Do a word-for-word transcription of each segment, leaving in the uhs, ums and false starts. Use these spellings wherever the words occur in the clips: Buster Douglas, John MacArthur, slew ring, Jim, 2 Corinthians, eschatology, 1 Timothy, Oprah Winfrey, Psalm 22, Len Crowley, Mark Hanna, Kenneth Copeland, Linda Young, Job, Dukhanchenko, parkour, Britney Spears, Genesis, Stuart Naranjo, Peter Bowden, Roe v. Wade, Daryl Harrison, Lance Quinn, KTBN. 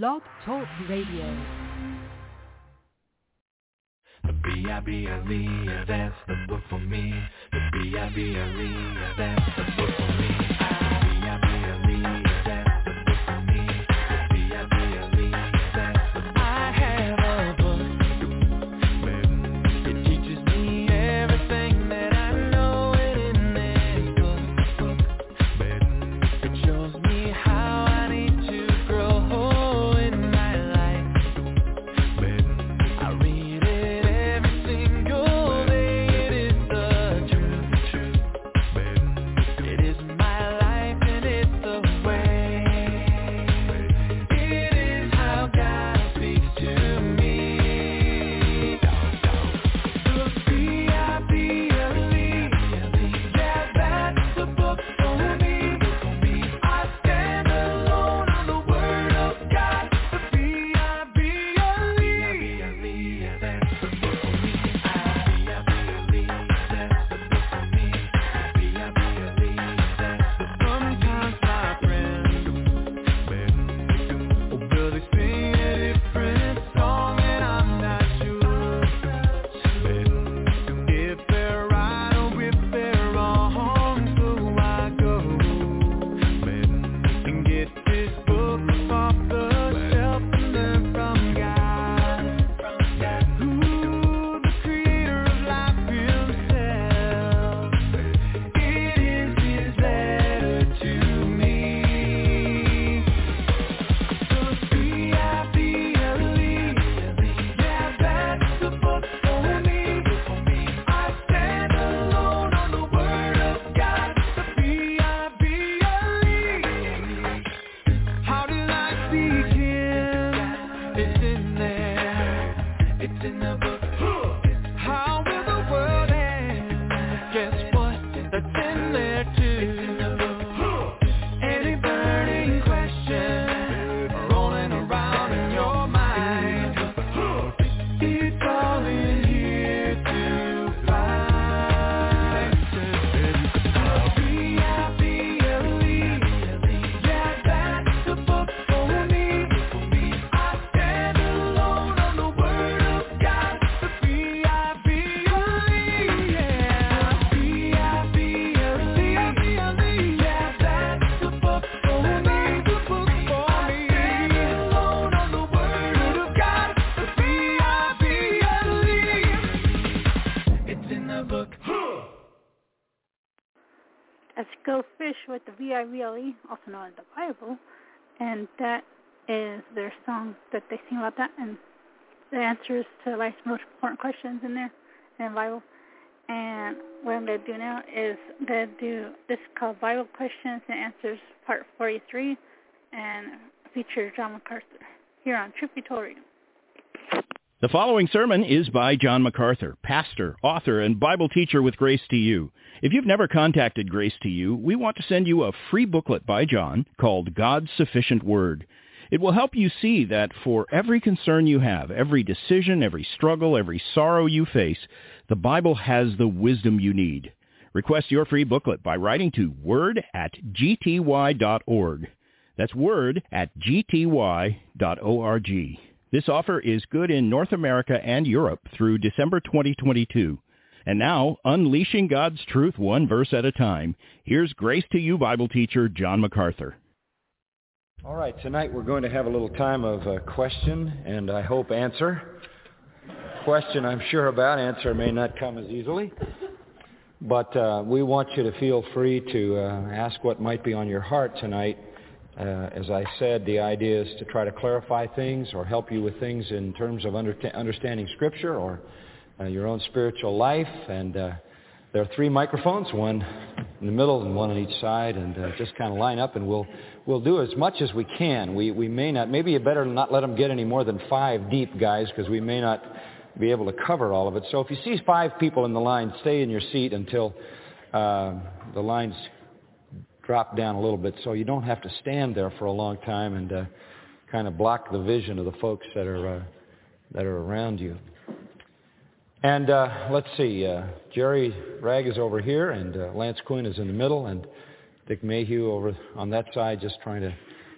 Blog Talk Radio. The B I B L E, that's the book for me. The B I B L E, that's the book for me. B I B L E, that's the book for me. The B I B L E, that's the book for me. I have a book. It teaches me everything that I know, and in this book, it shows me how I need to grow in my life. I read with the V I V L E, also known as the Bible, and that is their song that they sing about that, and the answers to life's most important questions in there, in the Bible. And what I'm going to do now is I'm going to do this called Bible Questions and Answers, Part forty-three, and feature John MacArthur here on Truth Be Told Radio. The following sermon is by John MacArthur, pastor, author, and Bible teacher with Grace to You. If you've never contacted Grace to You, we want to send you a free booklet by John called God's Sufficient Word. It will help you see that for every concern you have, every decision, every struggle, every sorrow you face, the Bible has the wisdom you need. Request your free booklet by writing to word at g t y dot org. That's word at g t y dot org. This offer is good in North America and Europe through December twenty twenty-two. And now, unleashing God's truth one verse at a time, here's Grace to You Bible teacher John MacArthur. All right, tonight we're going to have a little time of uh, question and I hope answer. Question I'm sure about, answer may not come as easily. But uh, we want you to feel free to uh, ask what might be on your heart tonight. Uh, as I said, the idea is to try to clarify things or help you with things in terms of under- understanding Scripture or uh, your own spiritual life. And uh, there are three microphones, one in the middle and one on each side, and uh, just kind of line up, and we'll we'll do as much as we can. We we may not, maybe you better not let them get any more than five deep, guys, because we may not be able to cover all of it. So if you see five people in the line, stay in your seat until uh, the line's drop down a little bit so you don't have to stand there for a long time and uh, kind of block the vision of the folks that are uh, that are around you. And uh, let's see, uh, Jerry Ragg is over here, and uh, Lance Quinn is in the middle, and Dick Mayhew over on that side, just trying to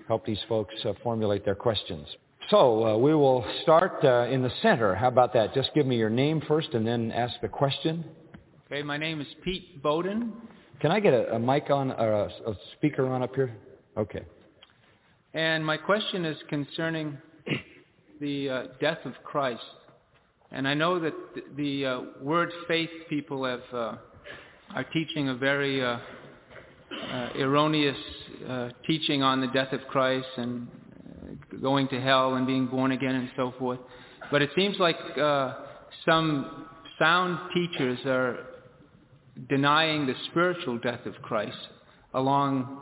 help these folks uh, formulate their questions. So uh, we will start uh, in the center. How about that? Just give me your name first and then ask the question. Okay, my name is Pete Bowden. Can I get a, a mic on, or a, a speaker on up here? Okay. And my question is concerning the uh, death of Christ. And I know that the, the uh, word faith people have uh, are teaching a very uh, uh, erroneous uh, teaching on the death of Christ and going to hell and being born again and so forth. But it seems like uh, some sound teachers are denying the spiritual death of Christ along,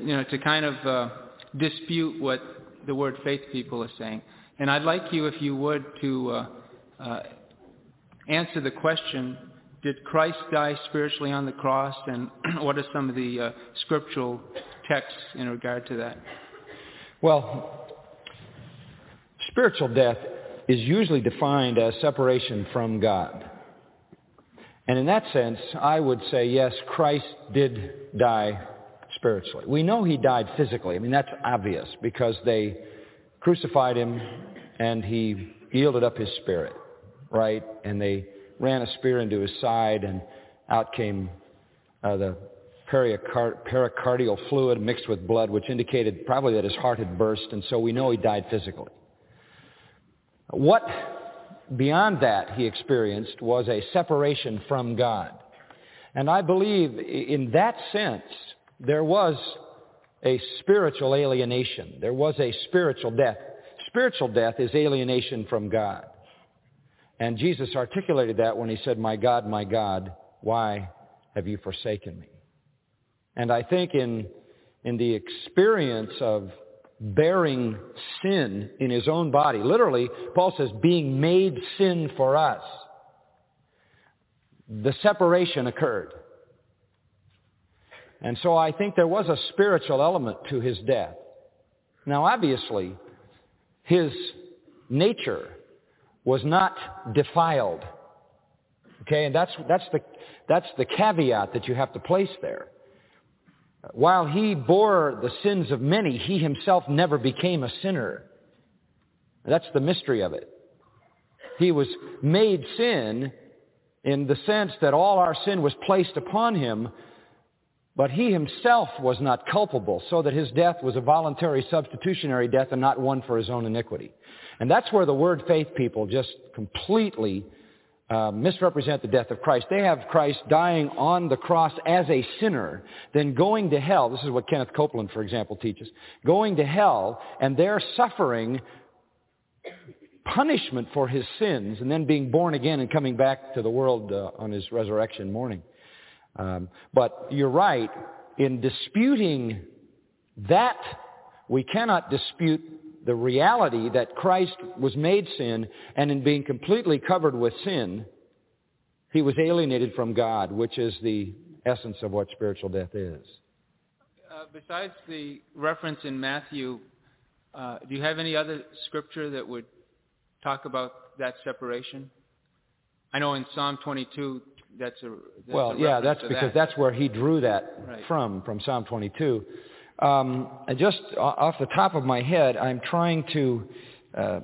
you know, to kind of uh, dispute what the word faith people are saying. And I'd like you, if you would, to uh, uh, answer the question, did Christ die spiritually on the cross? And what are some of the uh, scriptural texts in regard to that? Well, spiritual death is usually defined as separation from God. And in that sense, I would say, yes, Christ did die spiritually. We know he died physically. I mean, that's obvious because they crucified him and he yielded up his spirit, right? And they ran a spear into his side and out came uh, the pericard- pericardial fluid mixed with blood, which indicated probably that his heart had burst. And so we know he died physically. What beyond that he experienced was a separation from God. And I believe in that sense, there was a spiritual alienation. There was a spiritual death. Spiritual death is alienation from God. And Jesus articulated that when he said, "My God, my God, why have you forsaken me?" And I think in in the experience of bearing sin in his own body, literally, Paul says, being made sin for us, the separation occurred. And so I think there was a spiritual element to his death. Now, obviously, his nature was not defiled. Okay, and that's that's the that's the caveat that you have to place there. While he bore the sins of many, he himself never became a sinner. That's the mystery of it. He was made sin in the sense that all our sin was placed upon him, but he himself was not culpable, so that his death was a voluntary substitutionary death and not one for his own iniquity. And that's where the word faith people just completely Uh, misrepresent the death of Christ. They have Christ dying on the cross as a sinner, then going to hell. This is what Kenneth Copeland, for example, teaches. Going to hell and there suffering punishment for his sins and then being born again and coming back to the world uh, on his resurrection morning. Um, but you're right. In disputing that, we cannot dispute the reality that Christ was made sin, and in being completely covered with sin, he was alienated from God, which is the essence of what spiritual death is. Uh, besides the reference in Matthew, uh, do you have any other scripture that would talk about that separation? I know in Psalm twenty-two, that's a that's well, a yeah, that's because that. that's where he drew that right. from, from Psalm twenty-two. Um, just off the top of my head, I'm trying to uh,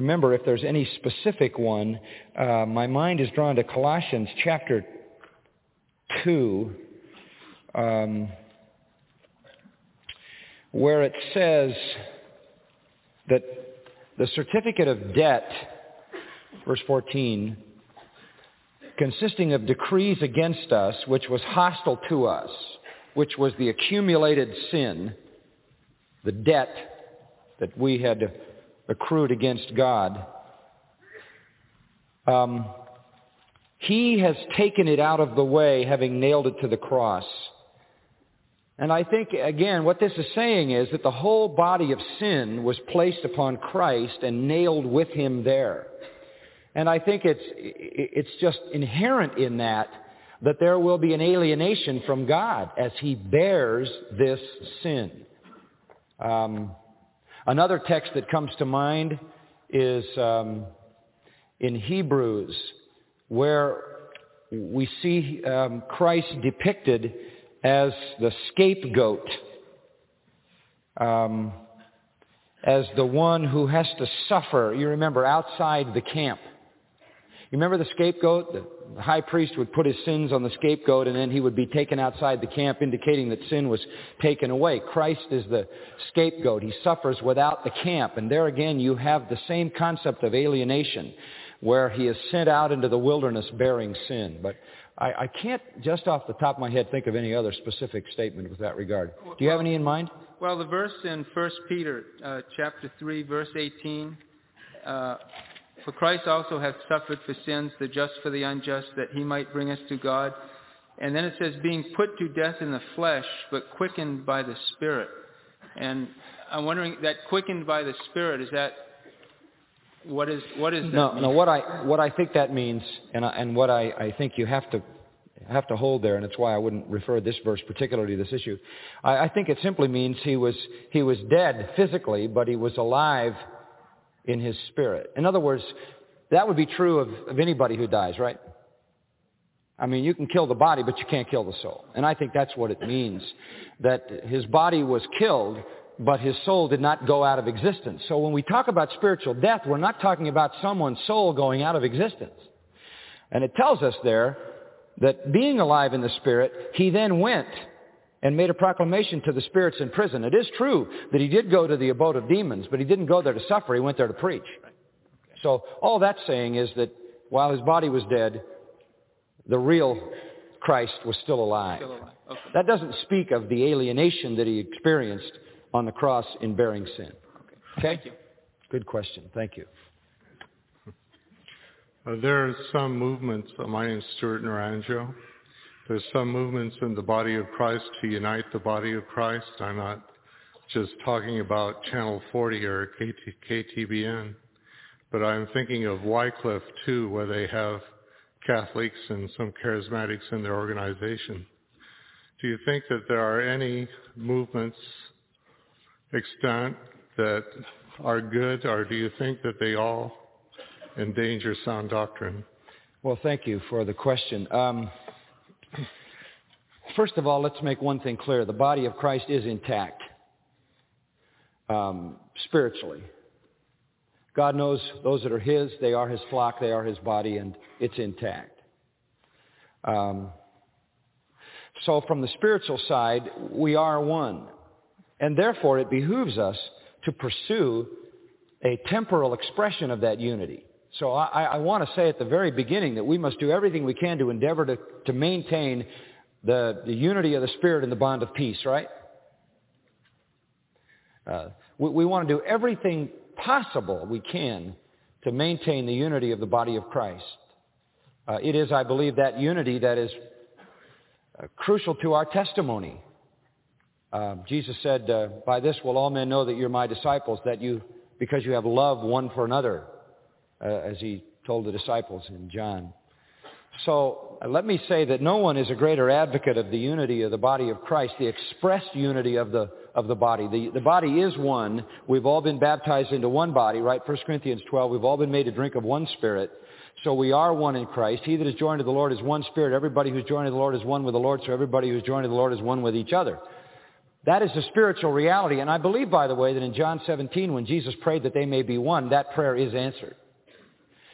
remember if there's any specific one. Uh, my mind is drawn to Colossians chapter two, um, where it says that the certificate of debt, verse fourteen, consisting of decrees against us, which was hostile to us, which was the accumulated sin, the debt that we had accrued against God. Um, he has taken it out of the way, having nailed it to the cross. And I think, again, what this is saying is that the whole body of sin was placed upon Christ and nailed with him there. And I think it's it's just inherent in that that there will be an alienation from God as he bears this sin. Um, another text that comes to mind is um, in Hebrews, where we see um, Christ depicted as the scapegoat um, as the one who has to suffer. You remember, outside the camp. You remember the scapegoat? The high priest would put his sins on the scapegoat, and then he would be taken outside the camp, indicating that sin was taken away. Christ is the scapegoat. He suffers without the camp. And there again, you have the same concept of alienation, where he is sent out into the wilderness bearing sin. But I, I can't, just off the top of my head, think of any other specific statement with that regard. Do you have any in mind? Well, the verse in First Peter uh, chapter three, verse eighteen, uh, for Christ also hath suffered for sins, the just for the unjust, that he might bring us to God. And then it says, being put to death in the flesh, but quickened by the Spirit. And I'm wondering, that quickened by the Spirit, is that, what is, what is that? No, mean? no, what I, what I think that means, and I, and what I, I think you have to, have to hold there, and it's why I wouldn't refer this verse particularly to this issue. I, I think it simply means he was, he was dead physically, but he was alive in his spirit. In other words, that would be true of, of anybody who dies, right? I mean, you can kill the body, but you can't kill the soul. And I think that's what it means, that his body was killed, but his soul did not go out of existence. So when we talk about spiritual death, we're not talking about someone's soul going out of existence. And it tells us there that being alive in the Spirit, he then went and made a proclamation to the spirits in prison. It is true that he did go to the abode of demons, but he didn't go there to suffer. He went there to preach. Right. Okay. So all that's saying is that while his body was dead, the real Christ was still alive. Still alive. Okay. That doesn't speak of the alienation that he experienced on the cross in bearing sin. Okay? Thank you. Good question. Thank you. Uh, there are some movements. Uh, my name is Stuart Naranjo. There's some movements in the body of Christ to unite the body of Christ. I'm not just talking about Channel forty or K T B N, but I'm thinking of Wycliffe, too, where they have Catholics and some charismatics in their organization. Do you think that there are any movements extant that are good, or do you think that they all endanger sound doctrine? Well, thank you for the question. Um, First of all, let's make one thing clear. The body of Christ is intact um, spiritually. God knows those that are his, they are his flock, they are his body, and it's intact. Um, so from the spiritual side, we are one. And therefore, it behooves us to pursue a temporal expression of that unity. So I, I want to say at the very beginning that we must do everything we can to endeavor to, to maintain the, the unity of the Spirit and the bond of peace, right? Uh, we, we want to do everything possible we can to maintain the unity of the body of Christ. Uh, it is, I believe, that unity that is uh, crucial to our testimony. Uh, Jesus said, uh, by this will all men know that you're my disciples, that you, because you have love one for another. Uh, as he told the disciples in John. So uh, let me say that no one is a greater advocate of the unity of the body of Christ, the expressed unity of the of the body. The, the body is one. We've all been baptized into one body, right? First Corinthians twelve, we've all been made to drink of one Spirit. So we are one in Christ. He that is joined to the Lord is one Spirit. Everybody who's joined to the Lord is one with the Lord. So everybody who's joined to the Lord is one with each other. That is the spiritual reality. And I believe, by the way, that in John seventeen, when Jesus prayed that they may be one, that prayer is answered.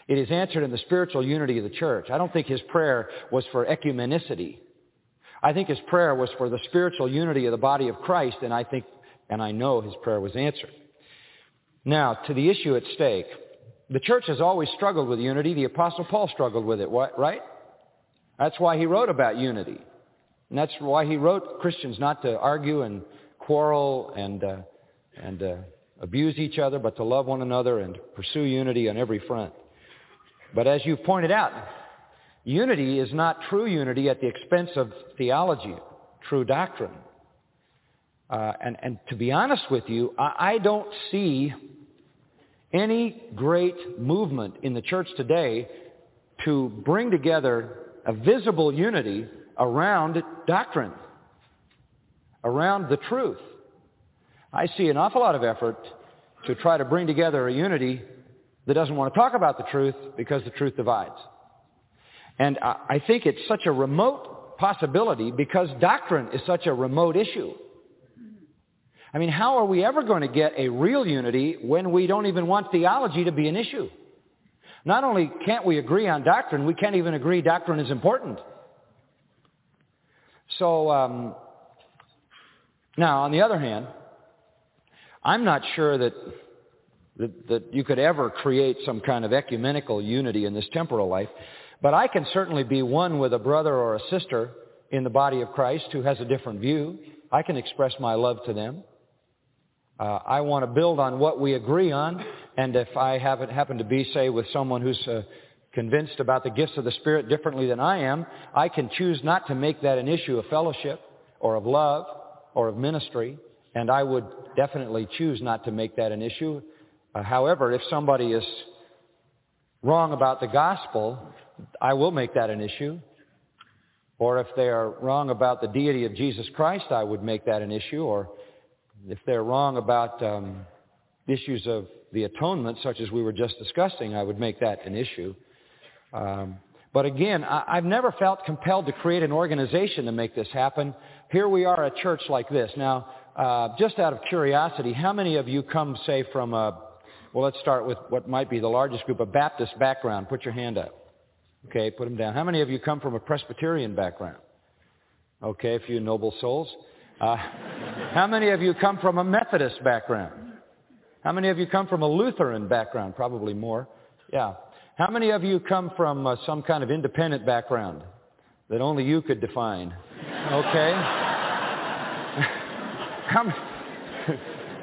It is answered in the spiritual unity of the church. I don't think his prayer was for ecumenicity. I think his prayer was for the spiritual unity of the body of Christ, and I think, and I know his prayer was answered. Now, to the issue at stake, the church has always struggled with unity. The Apostle Paul struggled with it, right? That's why he wrote about unity. And that's why he wrote Christians not to argue and quarrel and uh, and uh, abuse each other, but to love one another and pursue unity on every front. But as you've pointed out, unity is not true unity at the expense of theology, true doctrine. Uh, and, and to be honest with you, I, I don't see any great movement in the church today to bring together a visible unity around doctrine, around the truth. I see an awful lot of effort to try to bring together a unity that doesn't want to talk about the truth because the truth divides. And I think it's such a remote possibility because doctrine is such a remote issue. I mean, how are we ever going to get a real unity when we don't even want theology to be an issue? Not only can't we agree on doctrine, we can't even agree doctrine is important. So, um, now, on the other hand, I'm not sure that, that that you could ever create some kind of ecumenical unity in this temporal life, but I can certainly be one with a brother or a sister in the body of Christ who has a different view. I can express my love to them. Uh, I want to build on what we agree on, and if I haven't happened to be, say, with someone who's uh, convinced about the gifts of the Spirit differently than I am, I can choose not to make that an issue of fellowship or of love or of ministry, and I would definitely choose not to make that an issue. Uh, however, if somebody is wrong about the gospel, I will make that an issue. Or if they are wrong about the deity of Jesus Christ, I would make that an issue. Or if they're wrong about um, issues of the atonement, such as we were just discussing, I would make that an issue. Um, but again, I, I've never felt compelled to create an organization to make this happen. Here we are, a church like this. Now, uh, just out of curiosity, how many of you come, say, from a, well, let's start with what might be the largest group, a Baptist background? Put your hand up. Okay, put them down. How many of you come from a Presbyterian background? Okay, a few noble souls. Uh, how many of you come from a Methodist background? How many of you come from a Lutheran background? Probably more. Yeah. How many of you come from uh, some kind of independent background that only you could define? Okay. how,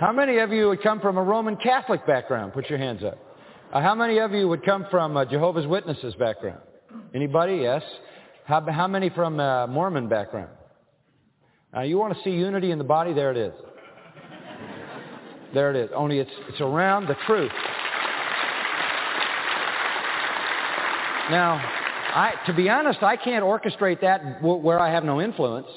how many of you would come from a Roman Catholic background? Put your hands up. Uh, how many of you would come from a Jehovah's Witnesses background? Anybody? Yes. How, how many from a Mormon background? Now, you want to see unity in the body? There it is. There it is. Only it's it's around the truth. Now, I to be honest, I can't orchestrate that w- where I have no influence.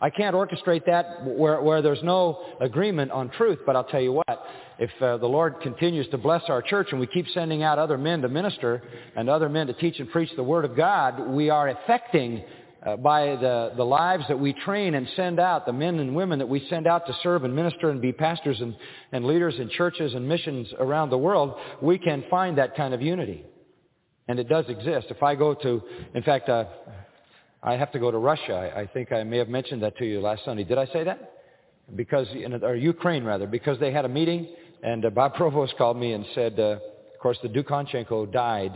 I can't orchestrate that where where there's no agreement on truth. But I'll tell you what, if uh, the Lord continues to bless our church and we keep sending out other men to minister and other men to teach and preach the Word of God, we are affecting Uh, by the, the lives that we train and send out, the men and women that we send out to serve and minister and be pastors and, and leaders in churches and missions around the world, we can find that kind of unity. And it does exist. If I go to, in fact, uh, I have to go to Russia. I, I think I may have mentioned that to you last Sunday. Did I say that? Because, or Ukraine rather, because they had a meeting and uh, Bob Provost called me and said, uh, of course, the Dukhanchenko died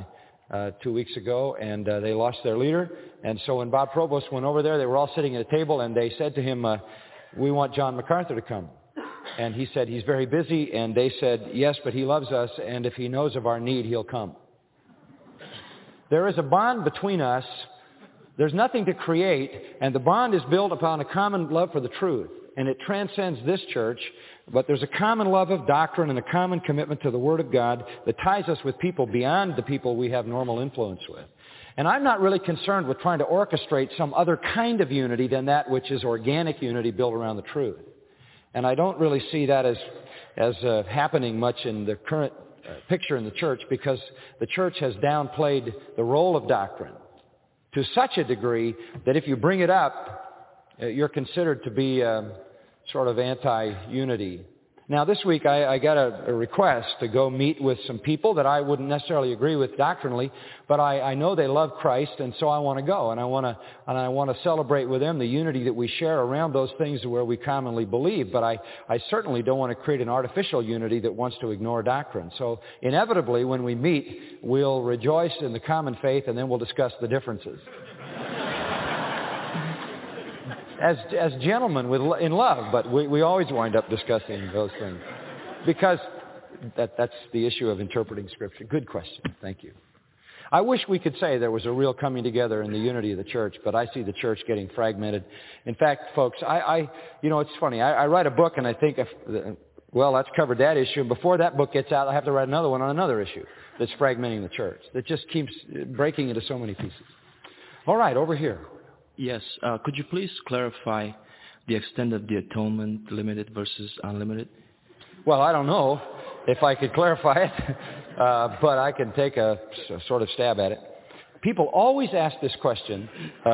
Uh, two weeks ago, and uh, they lost their leader. And so when Bob Provost went over there, they were all sitting at a table, and they said to him, uh, we want John MacArthur to come. And he said, he's very busy. And they said, yes, but he loves us, and if he knows of our need, he'll come. There is a bond between us. There's nothing to create, and the bond is built upon a common love for the truth. And it transcends this church, but there's a common love of doctrine and a common commitment to the Word of God that ties us with people beyond the people we have normal influence with. And I'm not really concerned with trying to orchestrate some other kind of unity than that which is organic unity built around the truth. And I don't really see that as as uh, happening much in the current uh, picture in the church, because the church has downplayed the role of doctrine to such a degree that if you bring it up, you're considered to be um, sort of anti-unity. Now, this week I, I got a, a request to go meet with some people that I wouldn't necessarily agree with doctrinally, but I, I know they love Christ, and so I want to go, and I want to and I want to celebrate with them the unity that we share around those things where we commonly believe. But I, I certainly don't want to create an artificial unity that wants to ignore doctrine. So inevitably, when we meet, we'll rejoice in the common faith, and then we'll discuss the differences. As as gentlemen with in love, but we, we always wind up discussing those things because that that's the issue of interpreting Scripture. Good question. Thank you. I wish we could say there was a real coming together in the unity of the church, but I see the church getting fragmented. In fact, folks, I, I you know, it's funny. I, I write a book and I think, if, well, that's covered that issue. And before that book gets out, I have to write another one on another issue that's fragmenting the church, that just keeps breaking into so many pieces. All right, over here. Yes. Uh, could you please clarify the extent of the atonement, limited versus unlimited? Well, I don't know if I could clarify it, uh, but I can take a, a sort of stab at it. People always ask this question.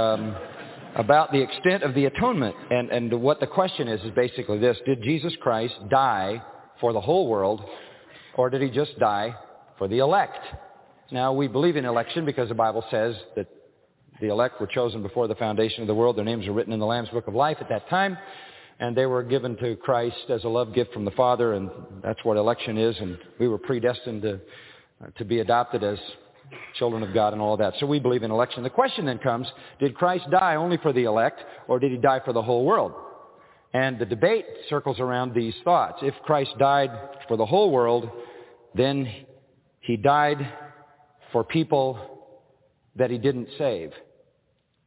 Um, about the extent of the atonement. And, and what the question is is basically this. Did Jesus Christ die for the whole world, or did he just die for the elect? Now, we believe in election because the Bible says that the elect were chosen before the foundation of the world. Their names are written in the Lamb's Book of Life at that time. And they were given to Christ as a love gift from the Father, and that's what election is. And we were predestined to, uh, to be adopted as children of God and all that. So we believe in election. The question then comes, did Christ die only for the elect, or did he die for the whole world? And the debate circles around these thoughts. If Christ died for the whole world, then he died for people that he didn't save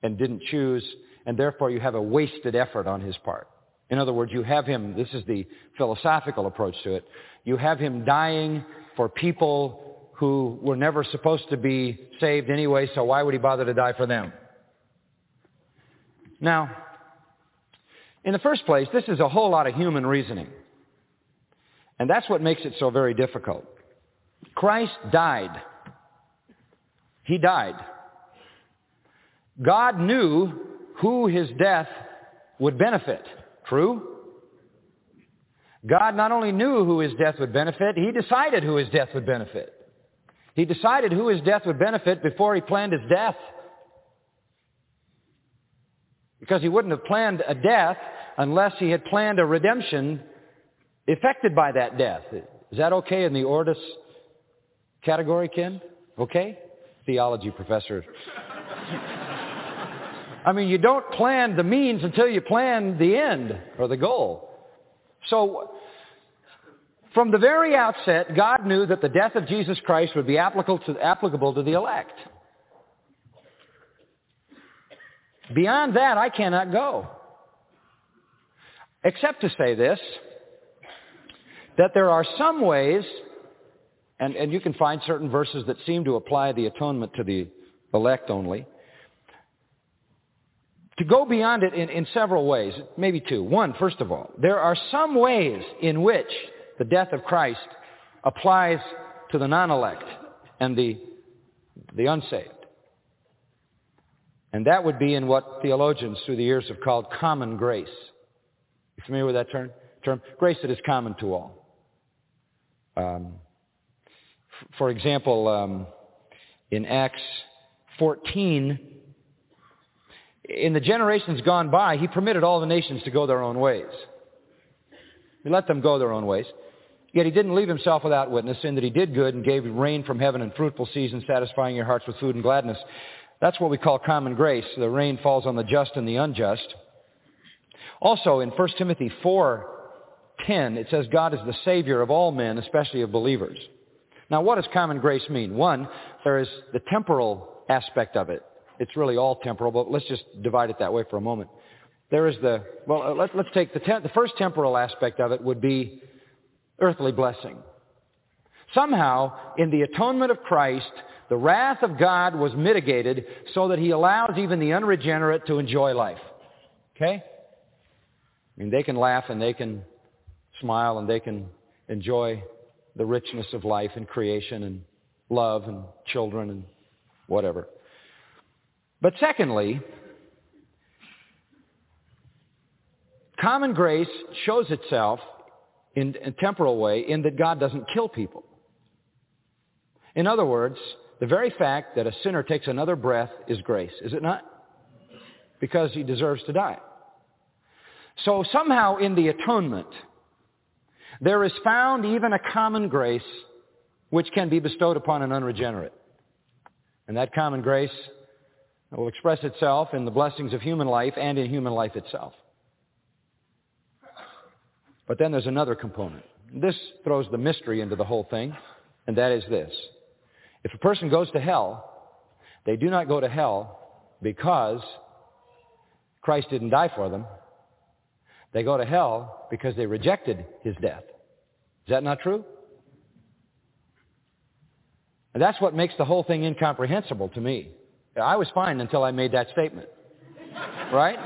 and didn't choose, and therefore you have a wasted effort on his part. In other words, you have him, this is the philosophical approach to it, you have him dying for people who were never supposed to be saved anyway, so why would he bother to die for them? Now, in the first place, this is a whole lot of human reasoning. And that's what makes it so very difficult. Christ died. He died. God knew who his death would benefit. True? God not only knew who his death would benefit, he decided who his death would benefit. He decided who his death would benefit before he planned his death. Because he wouldn't have planned a death unless he had planned a redemption effected by that death. Is that okay in the Ortis category, Ken? Okay? Theology professor. I mean, you don't plan the means until you plan the end or the goal. So, from the very outset, God knew that the death of Jesus Christ would be applicable to, applicable to the elect. Beyond that, I cannot go. Except to say this, that there are some ways, and, and you can find certain verses that seem to apply the atonement to the elect only, to go beyond it in, in several ways, maybe two. One, first of all, there are some ways in which the death of Christ applies to the non-elect and the, the unsaved. And that would be in what theologians through the years have called common grace. You familiar with that term? term? Grace that is common to all. Um, f- for example, um, in Acts fourteen, in the generations gone by, he permitted all the nations to go their own ways. He let them go their own ways. Yet he didn't leave himself without witness, in that he did good and gave rain from heaven and fruitful season, satisfying your hearts with food and gladness. That's what we call common grace. The rain falls on the just and the unjust. Also, in First Timothy four ten, it says, God is the Savior of all men, especially of believers. Now, what does common grace mean? One, there is the temporal aspect of it. It's really all temporal, but let's just divide it that way for a moment. There is the, well, let, let's take the, te- the first temporal aspect of it would be earthly blessing. Somehow, in the atonement of Christ, the wrath of God was mitigated so that he allows even the unregenerate to enjoy life. Okay? I mean, they can laugh and they can smile and they can enjoy the richness of life and creation and love and children and whatever. But secondly, common grace shows itself in a temporal way in that God doesn't kill people. In other words, the very fact that a sinner takes another breath is grace, is it not? Because he deserves to die. So somehow in the atonement, there is found even a common grace which can be bestowed upon an unregenerate. And that common grace will express itself in the blessings of human life and in human life itself. But then there's another component. This throws the mystery into the whole thing, and that is this. If a person goes to hell, they do not go to hell because Christ didn't die for them. They go to hell because they rejected his death. Is that not true? And that's what makes the whole thing incomprehensible to me. I was fine until I made that statement. Right?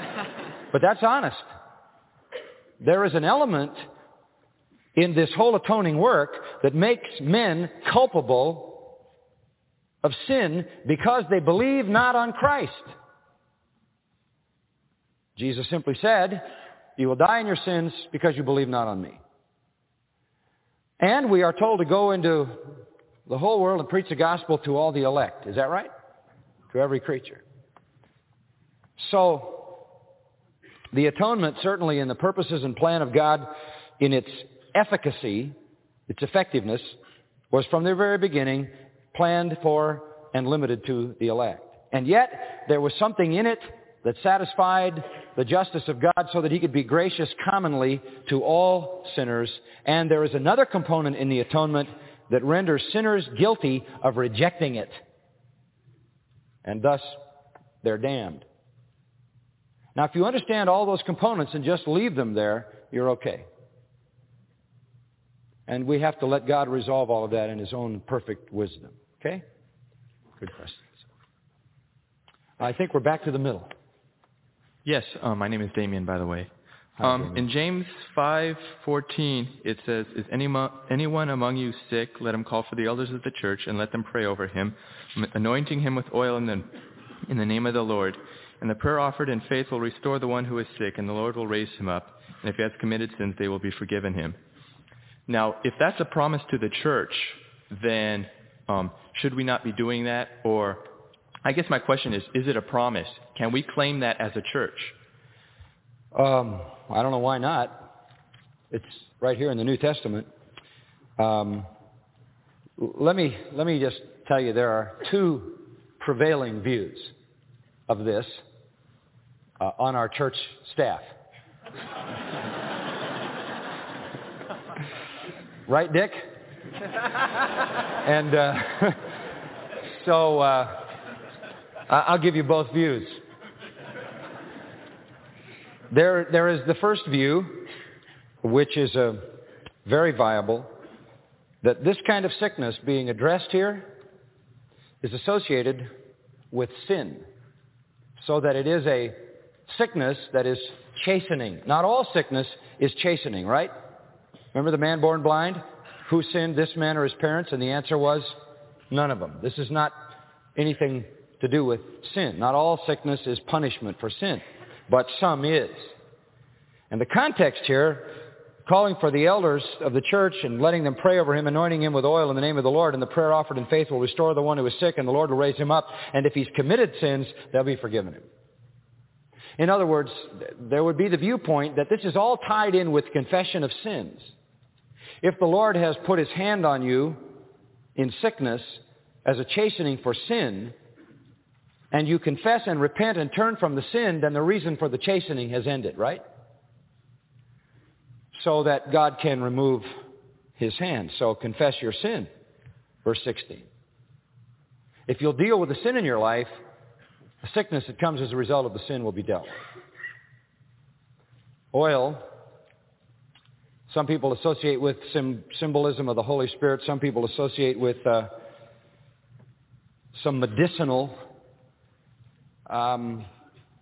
But that's honest. There is an element in this whole atoning work that makes men culpable of sin because they believe not on Christ. Jesus simply said, you will die in your sins because you believe not on me. And we are told to go into the whole world and preach the gospel to all the elect. Is that right? To every creature. So, the atonement, certainly in the purposes and plan of God, in its efficacy, its effectiveness, was from the very beginning planned for and limited to the elect. And yet, there was something in it that satisfied the justice of God so that he could be gracious commonly to all sinners. And there is another component in the atonement that renders sinners guilty of rejecting it. And thus, they're damned. Now, if you understand all those components and just leave them there, you're okay. And we have to let God resolve all of that in his own perfect wisdom. Okay? Good questions. I think we're back to the middle. Yes, um, my name is Damien, by the way. Hi, um, in James five fourteen, it says, Is any mo- anyone among you sick? Let him call for the elders of the church and let them pray over him, anointing him with oil in the, in the name of the Lord. And the prayer offered in faith will restore the one who is sick, and the Lord will raise him up. And if he has committed sins, they will be forgiven him. Now, if that's a promise to the church, then um, should we not be doing that? Or, I guess my question is, is it a promise? Can we claim that as a church? Um, I don't know why not. It's right here in the New Testament. Um, let me let me just tell you, there are two prevailing views of this uh, on our church staff. Right, Dick? And uh, so uh, I'll give you both views. There, there is the first view, which is a very viable, that this kind of sickness being addressed here is associated with sin, so that it is a sickness that is chastening. Not all sickness is chastening, right? Remember the man born blind? Who sinned, this man or his parents? And the answer was none of them. This is not anything to do with sin. Not all sickness is punishment for sin, but some is. And the context here, calling for the elders of the church and letting them pray over him, anointing him with oil in the name of the Lord, and the prayer offered in faith will restore the one who is sick, and the Lord will raise him up, and if he's committed sins, they'll be forgiven him. In other words, there would be the viewpoint that this is all tied in with confession of sins. If the Lord has put his hand on you in sickness as a chastening for sin, and you confess and repent and turn from the sin, then the reason for the chastening has ended, right? So that God can remove his hand. So confess your sin, verse sixteen. If you'll deal with the sin in your life, the sickness that comes as a result of the sin will be dealt with. Oil, some people associate with sim- symbolism of the Holy Spirit. Some people associate with uh, some medicinal. Um,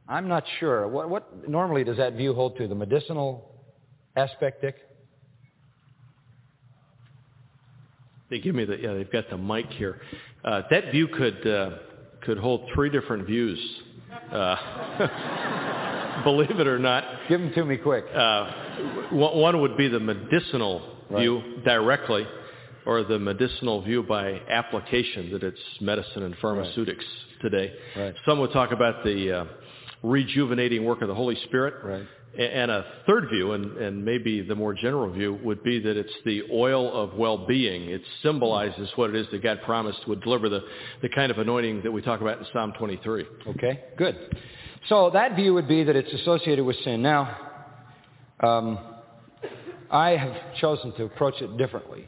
I'm not sure. What, what normally does that view hold to? The medicinal aspect, Dick? They give me the, yeah, they've got the mic here. Uh, that view could... Uh, could hold three different views, uh, believe it or not. Give them to me quick. Uh, one would be the medicinal view, right, directly, or the medicinal view by application, that it's medicine and pharmaceutics, right, today. Right. Some would talk about the uh, rejuvenating work of the Holy Spirit. Right. And a third view, and, and maybe the more general view, would be that it's the oil of well-being. It symbolizes what it is that God promised would deliver the, the kind of anointing that we talk about in Psalm twenty-three. Okay, good. So that view would be that it's associated with sin. Now, um, I have chosen to approach it differently.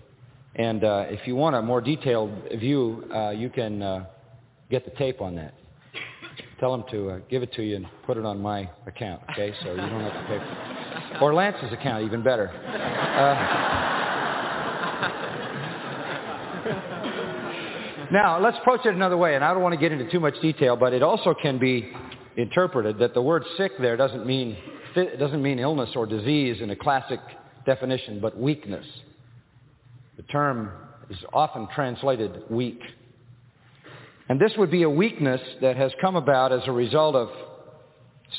And uh, if you want a more detailed view, uh, you can uh, get the tape on that. Tell them to uh, give it to you and put it on my account, okay? So you don't have to pay for it. Or Lance's account, even better. Uh, now, let's approach it another way, and I don't want to get into too much detail, but it also can be interpreted that the word sick there doesn't mean it doesn't mean illness or disease in a classic definition, but weakness. The term is often translated weak. And this would be a weakness that has come about as a result of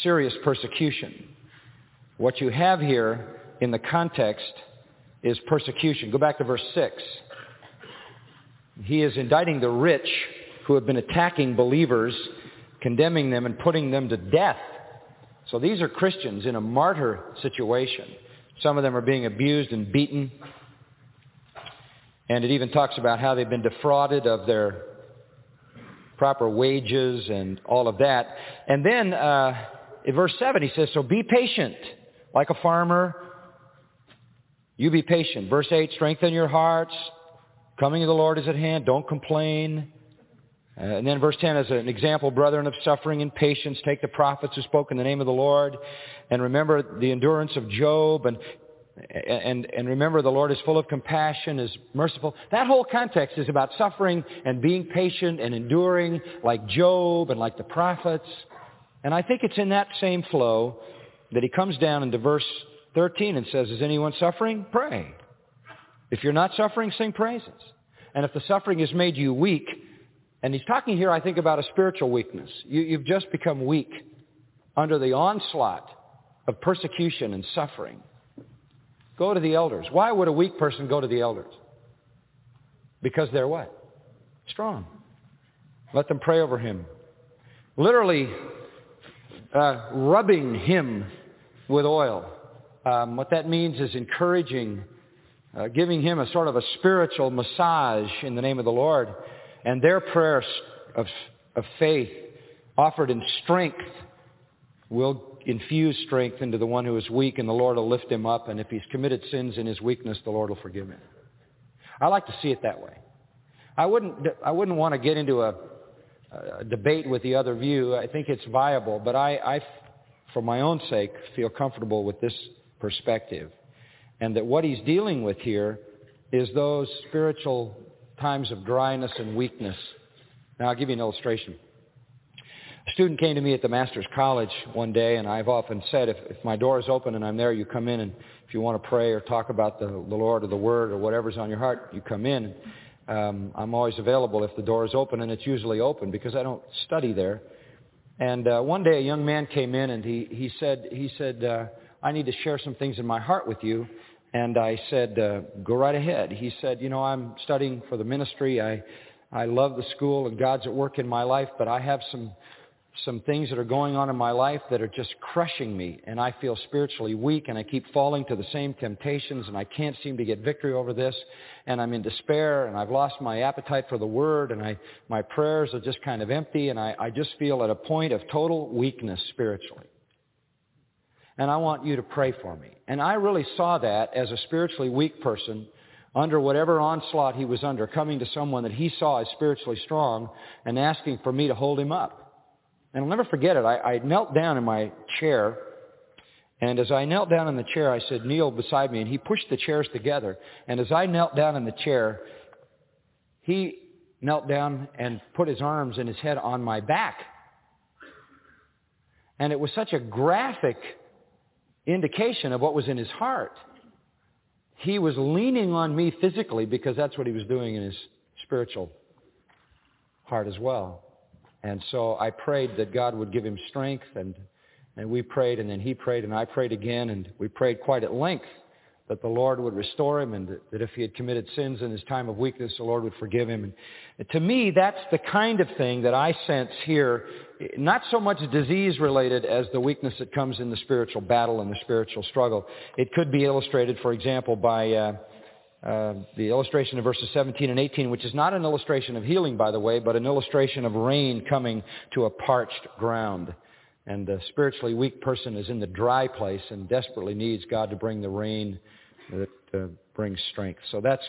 serious persecution. What you have here in the context is persecution. Go back to verse six. He is indicting the rich who have been attacking believers, condemning them and putting them to death. So these are Christians in a martyr situation. Some of them are being abused and beaten. And it even talks about how they've been defrauded of their proper wages and all of that. And then uh, in verse seven he says, so be patient like a farmer. You be patient. Verse eight, strengthen your hearts. Coming of the Lord is at hand. Don't complain. Uh, and then verse ten, as an example, brethren, of suffering and patience, take the prophets who spoke in the name of the Lord, and remember the endurance of Job, and and and remember the Lord is full of compassion, is merciful. That whole context is about suffering and being patient and enduring like Job and like the prophets. And I think it's in that same flow that he comes down into verse thirteen and says, is anyone suffering? Pray. If you're not suffering, sing praises. And if the suffering has made you weak, and he's talking here, I think, about a spiritual weakness. You, you've just become weak under the onslaught of persecution and suffering. Go to the elders. Why would a weak person go to the elders? Because they're what? Strong. Let them pray over him. Literally uh, rubbing him with oil. Um, what that means is encouraging, uh, giving him a sort of a spiritual massage in the name of the Lord. And their prayers of, of faith offered in strength will infuse strength into the one who is weak, and the Lord will lift him up. And if he's committed sins in his weakness, the Lord will forgive him. I like to see it that way. I wouldn't, I wouldn't want to get into a, a debate with the other view. I think it's viable, but I, I, for my own sake, feel comfortable with this perspective. And that what he's dealing with here is those spiritual times of dryness and weakness. Now, I'll give you an illustration. A student came to me at the Master's College one day, and I've often said, if, if my door is open and I'm there, you come in, and if you want to pray or talk about the, the Lord or the Word or whatever's on your heart, you come in. Um, I'm always available if the door is open, and it's usually open because I don't study there. And uh, one day a young man came in, and he, he said, he said uh, I need to share some things in my heart with you. And I said, uh, go right ahead. He said, you know, I'm studying for the ministry. I I love the school, and God's at work in my life, but I have some some things that are going on in my life that are just crushing me, and I feel spiritually weak, and I keep falling to the same temptations, and I can't seem to get victory over this, and I'm in despair, and I've lost my appetite for the Word, and I my prayers are just kind of empty, and I, I just feel at a point of total weakness spiritually. And I want you to pray for me. And I really saw that as a spiritually weak person under whatever onslaught he was under, coming to someone that he saw as spiritually strong and asking for me to hold him up. And I'll never forget it. I, I knelt down in my chair, and as I knelt down in the chair, I said, kneel beside me. And he pushed the chairs together. And as I knelt down in the chair, he knelt down and put his arms and his head on my back. And it was such a graphic indication of what was in his heart. He was leaning on me physically because that's what he was doing in his spiritual heart as well. And so I prayed that God would give him strength, and, and we prayed, and then he prayed, and I prayed again, and we prayed quite at length that the Lord would restore him, and that, that if he had committed sins in his time of weakness, the Lord would forgive him. And to me, that's the kind of thing that I sense here, not so much disease-related as the weakness that comes in the spiritual battle and the spiritual struggle. It could be illustrated, for example, by uh, uh, the illustration of verses seventeen and eighteen, which is not an illustration of healing, by the way, but an illustration of rain coming to a parched ground. And the spiritually weak person is in the dry place and desperately needs God to bring the rain that uh, brings strength. So that's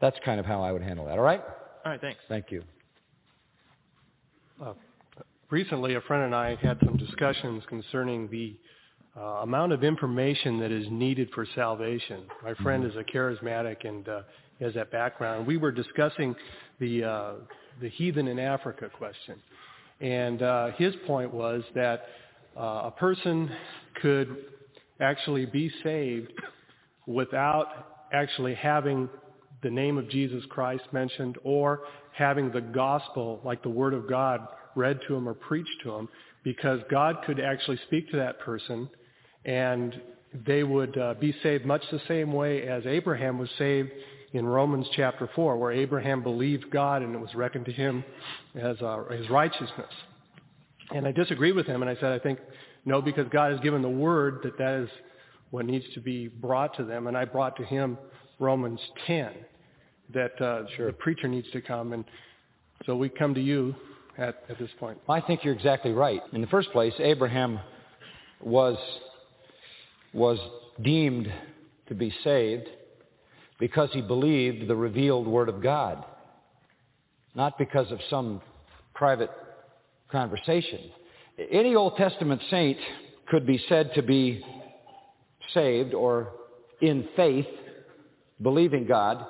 that's kind of how I would handle that. All right? All right, thanks. Thank you. Uh, recently, a friend and I had some discussions concerning the uh, amount of information that is needed for salvation. My friend mm-hmm. is a charismatic and uh, has that background. We were discussing the uh, the heathen in Africa question. And uh, his point was that uh, a person could actually be saved without actually having the name of Jesus Christ mentioned or having the gospel, like the Word of God, read to him or preached to him. because God could actually speak to that person, and they would uh, be saved much the same way as Abraham was saved in Romans chapter four, where Abraham believed God and it was reckoned to him as uh, his righteousness. And I disagreed with him, and I said, I think, no, because God has given the word that that is what needs to be brought to them. And I brought to him Romans ten, that uh, sure. the preacher needs to come. And so we come to you at, at this point. I think you're exactly right. In the first place, Abraham was was deemed to be saved because he believed the revealed word of God, not because of some private conversation. Any Old Testament saint could be said to be saved or in faith, believing God,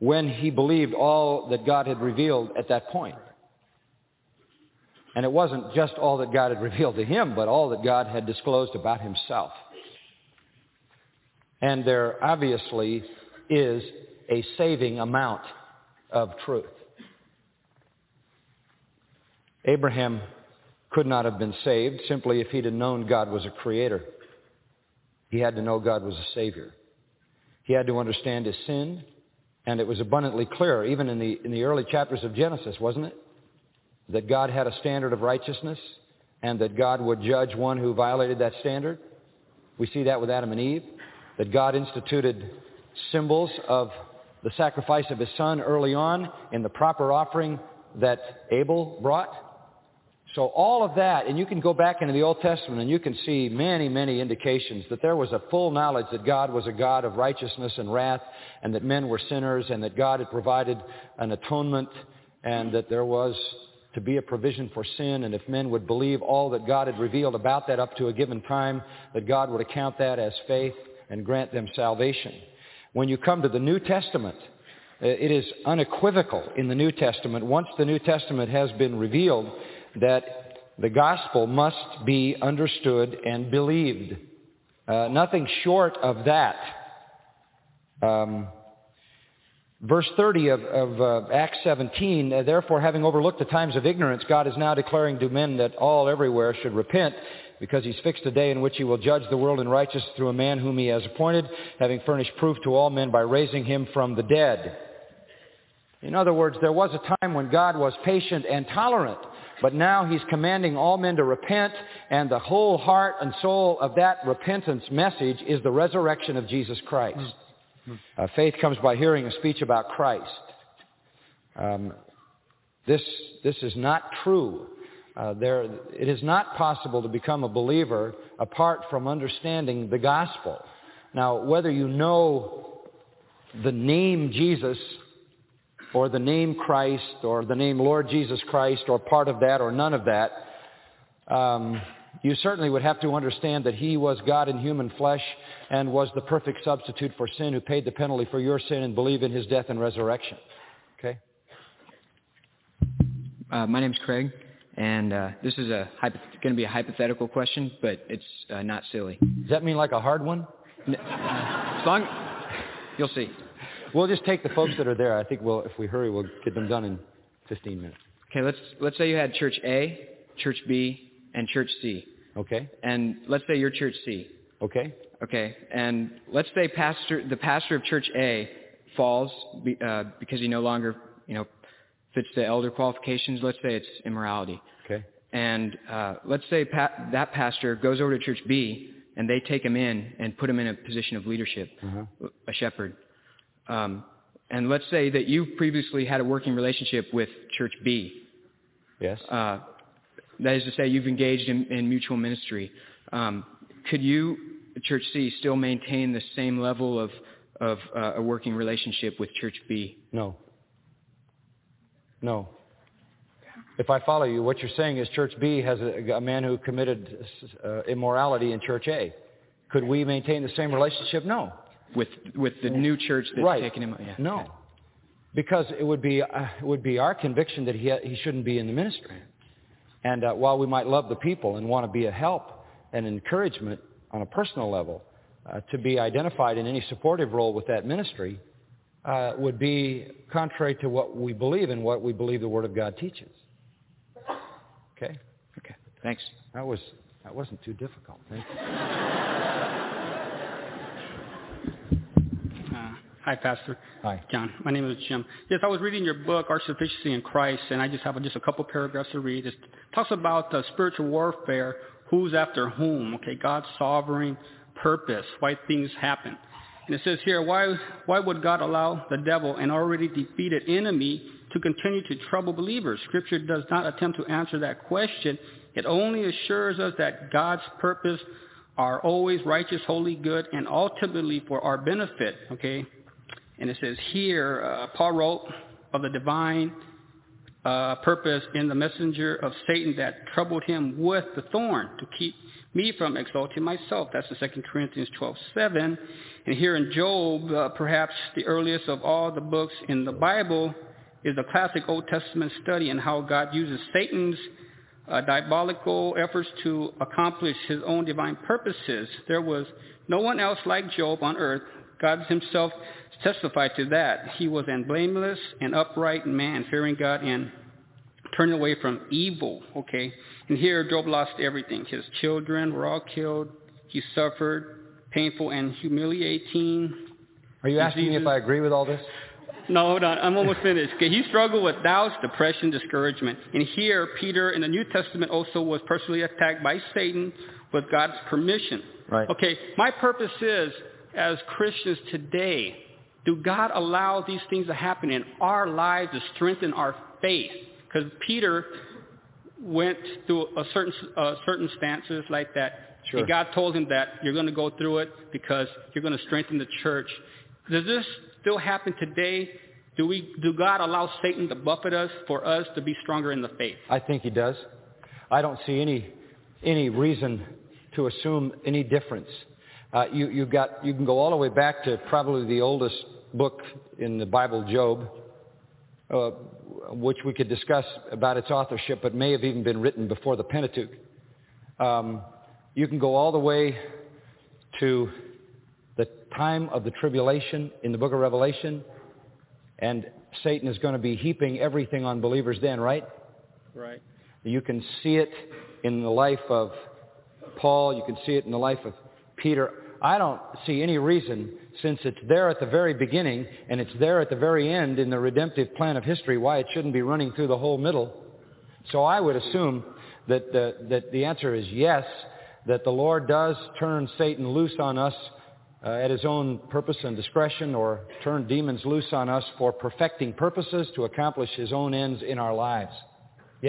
when he believed all that God had revealed at that point. And it wasn't just all that God had revealed to him, but all that God had disclosed about himself. And there obviously is a saving amount of truth. Abraham could not have been saved simply if he'd have known God was a creator. He had to know God was a savior. He had to understand his sin, and it was abundantly clear, even in the in the early chapters of Genesis, wasn't it? That God had a standard of righteousness, and that God would judge one who violated that standard. We see that with Adam and Eve, that God instituted symbols of the sacrifice of his son early on in the proper offering that Abel brought. So all of that, and you can go back into the Old Testament and you can see many, many indications that there was a full knowledge that God was a God of righteousness and wrath, and that men were sinners, and that God had provided an atonement, and that there was to be a provision for sin, and if men would believe all that God had revealed about that up to a given time, that God would account that as faith and grant them salvation. When you come to the New Testament, it is unequivocal in the New Testament, once the New Testament has been revealed, that the gospel must be understood and believed. Uh, nothing short of that. Um, verse thirty of, of uh, Acts seventeen, therefore, having overlooked the times of ignorance, God is now declaring to men that all everywhere should repent, because he's fixed a day in which he will judge the world in righteousness through a man whom he has appointed, having furnished proof to all men by raising him from the dead. In other words, there was a time when God was patient and tolerant, but now he's commanding all men to repent, and the whole heart and soul of that repentance message is the resurrection of Jesus Christ. Mm-hmm. Uh, faith comes by hearing a speech about Christ. Um, this this is not true. Uh, there, it is not possible to become a believer apart from understanding the gospel. Now, whether you know the name Jesus or the name Christ or the name Lord Jesus Christ or part of that or none of that, um, you certainly would have to understand that he was God in human flesh and was the perfect substitute for sin, who paid the penalty for your sin, and believe in his death and resurrection. Okay? Uh, my name's Craig. And uh, this is a hypo- going to be a hypothetical question, but it's uh, not silly. Does that mean like a hard one? No, uh, as long, you'll see. We'll just take the folks that are there. I think we'll, if we hurry, we'll get them done in fifteen minutes. Okay, let's let's say you had Church A, Church B, and Church C. Okay. And let's say you're Church C. Okay. Okay. And let's say pastor the pastor of Church A falls be, uh, because he no longer, you know, fits the elder qualifications. Let's say it's immorality. Okay. And uh, let's say pa- that pastor goes over to Church B, and they take him in and put him in a position of leadership, uh-huh. a shepherd. Um, and let's say that you previously had a working relationship with Church B. Yes. Uh, that is to say, you've engaged in, in mutual ministry. Um, could you, Church C, still maintain the same level of, of uh, a working relationship with Church B? No. No. If I follow you, what you're saying is Church B has a, a man who committed uh, immorality in Church A. Could we maintain the same relationship? No. With with the new church that's right. taken him. Yeah. No. Because it would be uh, it would be our conviction that he he shouldn't be in the ministry. And uh, while we might love the people and want to be a help and encouragement on a personal level, uh, to be identified in any supportive role with that ministry, Uh, would be contrary to what we believe and what we believe the Word of God teaches. Okay? Okay. Thanks. That was that wasn't too difficult. Thank you. Uh, hi, Pastor. Hi, John. My name is Jim. Yes, I was reading your book, Our Sufficiency in Christ, and I just have just a couple paragraphs to read. It talks about uh, spiritual warfare. Who's after whom? Okay, God's sovereign purpose. Why things happen. And it says here, why why would God allow the devil, an already defeated enemy, to continue to trouble believers? Scripture does not attempt to answer that question. It only assures us that God's purpose are always righteous, holy, good, and ultimately for our benefit. Okay, and it says here, uh, Paul wrote of the divine uh, purpose in the messenger of Satan that troubled him with the thorn to keep me from exalting myself. That's in Second Corinthians twelve seven. And here in Job, uh, perhaps the earliest of all the books in the Bible, is the classic Old Testament study in how God uses Satan's uh, diabolical efforts to accomplish his own divine purposes. There was no one else like Job on earth. God himself testified to that. He was a blameless and upright man, fearing God and turning away from evil. Okay. And here Job lost everything. His children were all killed. He suffered painful and humiliating. Are you asking me if I agree with all this? No, hold on. I'm almost finished. Okay, he struggled with doubts, depression, discouragement. And here, Peter in the New Testament also was personally attacked by Satan with God's permission. Right. Okay, my purpose is, as Christians today, do God allow these things to happen in our lives to strengthen our faith? Because Peter went through a certain uh, certain stances like that. Sure. And God told him that you're going to go through it because you're going to strengthen the church. Does this still happen today? Do we? Do God allow Satan to buffet us for us to be stronger in the faith? I think he does. I don't see any any reason to assume any difference. Uh, you you got you can go all the way back to probably the oldest book in the Bible, Job, uh, which we could discuss about its authorship, but may have even been written before the Pentateuch. Um, you can go all the way to the time of the tribulation in the book of Revelation, and Satan is going to be heaping everything on believers then, right? Right. You can see it in the life of Paul. You can see it in the life of Peter. I don't see any reason, since it's there at the very beginning and it's there at the very end in the redemptive plan of history, why it shouldn't be running through the whole middle. So I would assume that the, that the answer is yes, that the Lord does turn Satan loose on us Uh, at his own purpose and discretion, or turn demons loose on us for perfecting purposes to accomplish his own ends in our lives.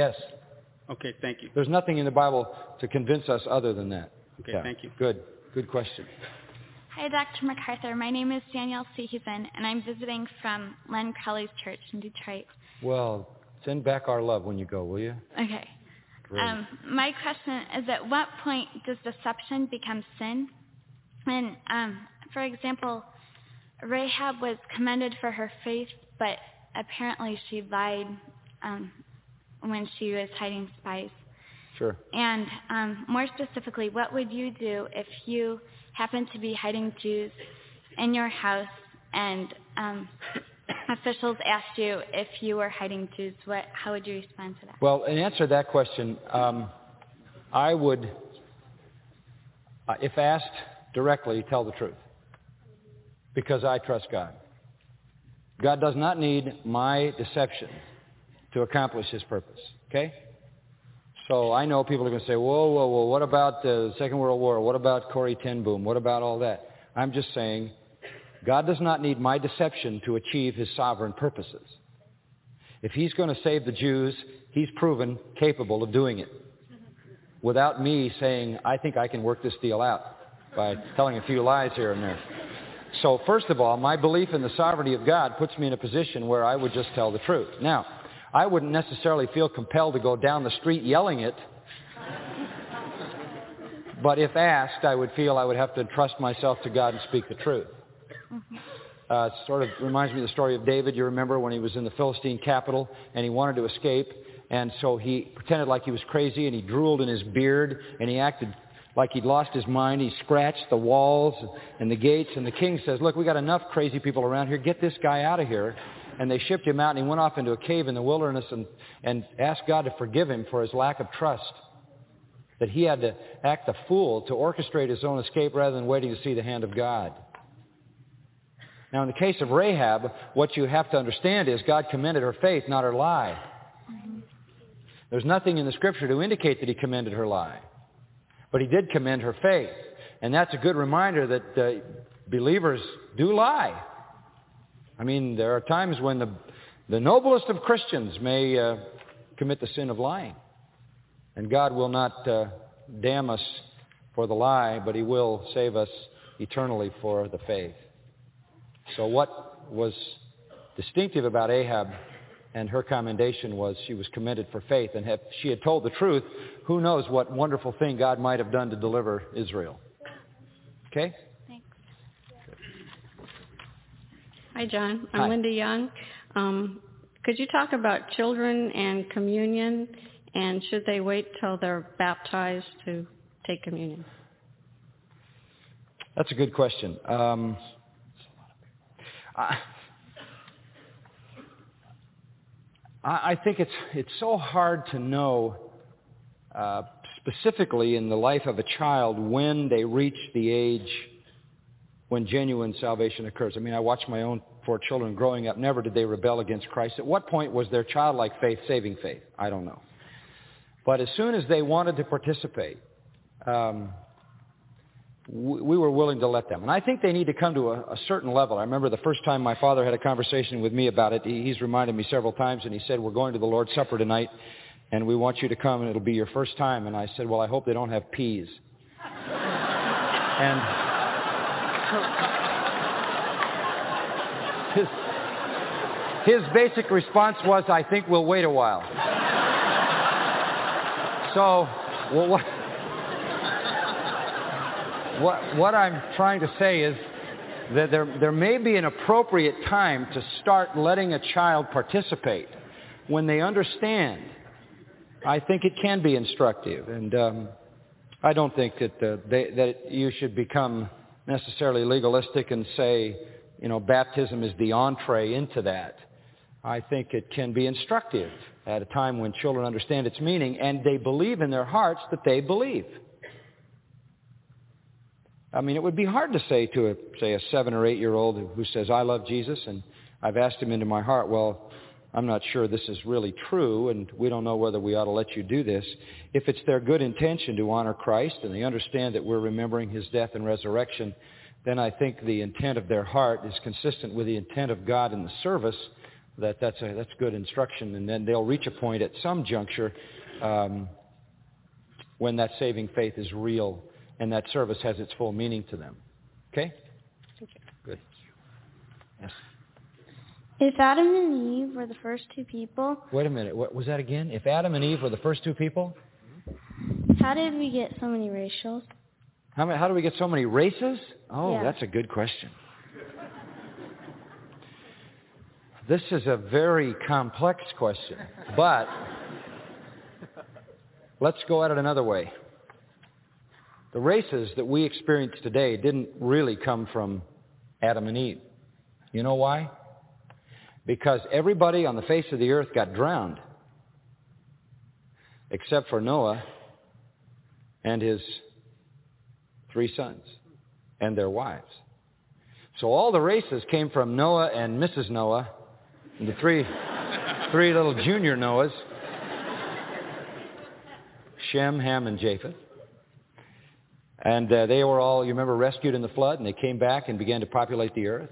Yes. Okay, thank you. There's nothing in the Bible to convince us other than that. Okay, yeah. Thank you. Good. Good question. Hi, Doctor MacArthur. My name is Danielle C. Heusen, and I'm visiting from Len Crowley's church in Detroit. Well, send back our love when you go, will you? Okay. Great. Um, my question is, at what point does deception become sin? And, um, for example, Rahab was commended for her faith, but apparently she lied um, when she was hiding spies. Sure. And um, more specifically, what would you do if you happened to be hiding Jews in your house and um, officials asked you if you were hiding Jews? What? How would you respond to that? Well, in answer to that question, um, I would, uh, if asked directly, tell the truth, because I trust God. God does not need my deception to accomplish his purpose, okay? So I know people are going to say, whoa, whoa, whoa, what about the Second World War? What about Corrie Ten Boom? What about all that? I'm just saying God does not need my deception to achieve his sovereign purposes. If he's going to save the Jews, he's proven capable of doing it without me saying, I think I can work this deal out by telling a few lies here and there. So first of all, my belief in the sovereignty of God puts me in a position where I would just tell the truth. Now, I wouldn't necessarily feel compelled to go down the street yelling it, but if asked, I would feel I would have to trust myself to God and speak the truth. Uh, it sort of reminds me of the story of David, you remember, when he was in the Philistine capital and he wanted to escape, and so he pretended like he was crazy and he drooled in his beard and he acted like he'd lost his mind. He scratched the walls and the gates, and the king says, look, we got enough crazy people around here. Get this guy out of here. And they shipped him out, and he went off into a cave in the wilderness and, and asked God to forgive him for his lack of trust. that he had to act the fool to orchestrate his own escape rather than waiting to see the hand of God. Now, in the case of Rahab, what you have to understand is God commended her faith, not her lie. There's nothing in the Scripture to indicate that he commended her lie, but he did commend her faith. And that's a good reminder that uh, believers do lie. I mean, there are times when the, the noblest of Christians may uh, commit the sin of lying. And God will not uh, damn us for the lie, but he will save us eternally for the faith. So what was distinctive about Ahab and her commendation was she was commended for faith. And if she had told the truth, who knows what wonderful thing God might have done to deliver Israel. Okay? Thanks. Hi, John. I'm Hi. Linda Young. Um, could you talk about children and communion? And should they wait till they're baptized to take communion? That's a good question. Um, I, I think it's it's so hard to know uh, specifically in the life of a child when they reach the age when genuine salvation occurs. I mean, I watched my own four children growing up. Never did they rebel against Christ. At what point was their childlike faith saving faith? I don't know. But as soon as they wanted to participate, um, we, we were willing to let them. And I think they need to come to a, a certain level. I remember the first time my father had a conversation with me about it. He, he's reminded me several times, and he said, "We're going to the Lord's Supper tonight, and we want you to come, and it'll be your first time." And I said, "Well, I hope they don't have peas." and his, his basic response was, "I think we'll wait a while." So, well, what, what, what I'm trying to say is that there, there may be an appropriate time to start letting a child participate when they understand. I think it can be instructive, and um, I don't think that uh, they, that you should become necessarily legalistic and say, you know, baptism is the entree into that. I think it can be instructive at a time when children understand its meaning and they believe in their hearts that they believe. I mean, it would be hard to say to, a, say, a seven or eight-year-old who says, "I love Jesus, and I've asked him into my heart," "Well, I'm not sure this is really true, and we don't know whether we ought to let you do this." If it's their good intention to honor Christ and they understand that we're remembering his death and resurrection, then I think the intent of their heart is consistent with the intent of God in the service. That that's a, that's good instruction, and then they'll reach a point at some juncture um, when that saving faith is real and that service has its full meaning to them. Okay? Thank you. Good. Yes. If Adam and Eve were the first two people. Wait a minute. What was that again? If Adam and Eve were the first two people. How did we get so many racials? How many, how do we get so many races? Oh, yeah. That's a good question. This is a very complex question, but let's go at it another way. The races that we experience today didn't really come from Adam and Eve. You know why? Because everybody on the face of the earth got drowned, except for Noah and his three sons and their wives. So all the races came from Noah and Missus Noah, and the three three little junior Noahs, Shem, Ham, and Japheth. And uh, they were all, you remember, rescued in the flood, and they came back and began to populate the earth.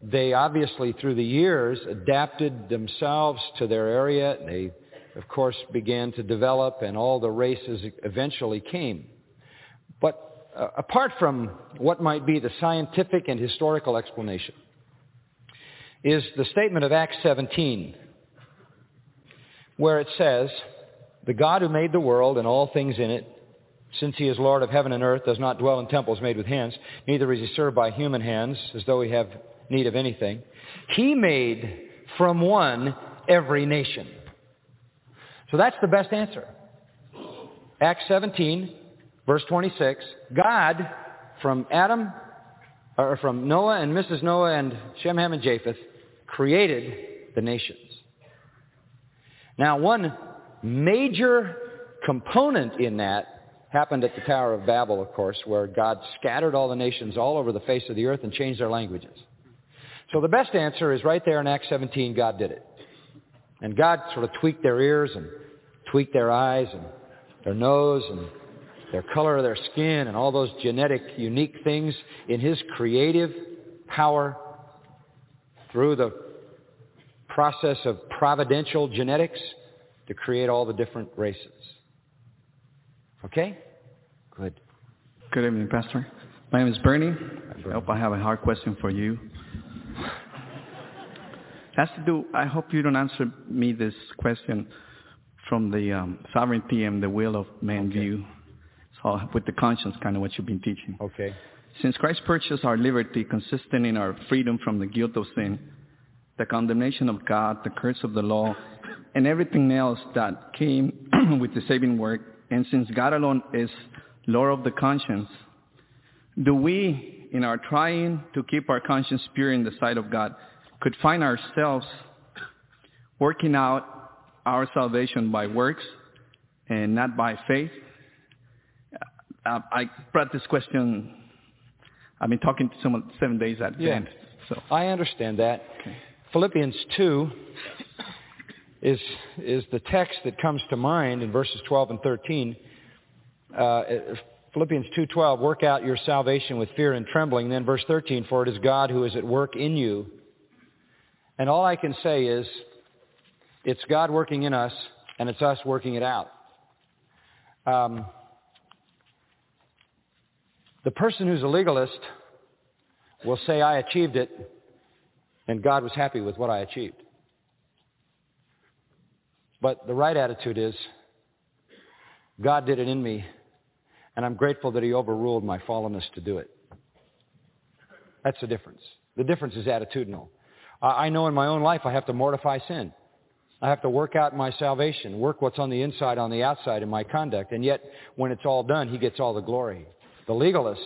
They obviously, through the years, adapted themselves to their area. They, of course, began to develop, and all the races eventually came. But uh, apart from what might be the scientific and historical explanation, is the statement of Acts seventeen, where it says, "The God who made the world and all things in it, since he is Lord of heaven and earth, does not dwell in temples made with hands, neither is he served by human hands, as though he have need of anything. He made from one every nation." So that's the best answer. Acts seventeen, verse twenty-six, God from Adam, or from Noah and Missus Noah and Shem, Ham, and Japheth, created the nations. Now, one major component in that happened at the Tower of Babel, of course, where God scattered all the nations all over the face of the earth and changed their languages. So the best answer is right there in Acts seventeen, God did it. And God sort of tweaked their ears and tweaked their eyes and their nose and their color of their skin and all those genetic, unique things in His creative power through the process of providential genetics to create all the different races. Okay? Good. Good evening, Pastor. My name is Bernie. Hi, Bernie. I hope I have a hard question for you. Has to do, I hope you don't answer me this question from the um, sovereignty and the will of man okay. view. So with the conscience, kind of what you've been teaching. Okay. Since Christ purchased our liberty, consistent in our freedom from the guilt of sin, the condemnation of God, the curse of the law, and everything else that came with the saving work, and since God alone is Lord of the conscience, do we, in our trying to keep our conscience pure in the sight of God, could find ourselves working out our salvation by works and not by faith? Uh, I brought this question. I've been talking to someone seven days at yeah. the end. So. I understand that. Okay. Philippians two is is the text that comes to mind in verses twelve and thirteen. Uh, Philippians two twelve, work out your salvation with fear and trembling. And then verse thirteen, for it is God who is at work in you. And all I can say is, it's God working in us, and it's us working it out. Um, the person who's a legalist will say, I achieved it, and God was happy with what I achieved. But the right attitude is, God did it in me, and I'm grateful that He overruled my fallenness to do it. That's the difference. The difference is attitudinal. I know in my own life I have to mortify sin. I have to work out my salvation, work what's on the inside, on the outside in my conduct. And yet, when it's all done, He gets all the glory. The legalist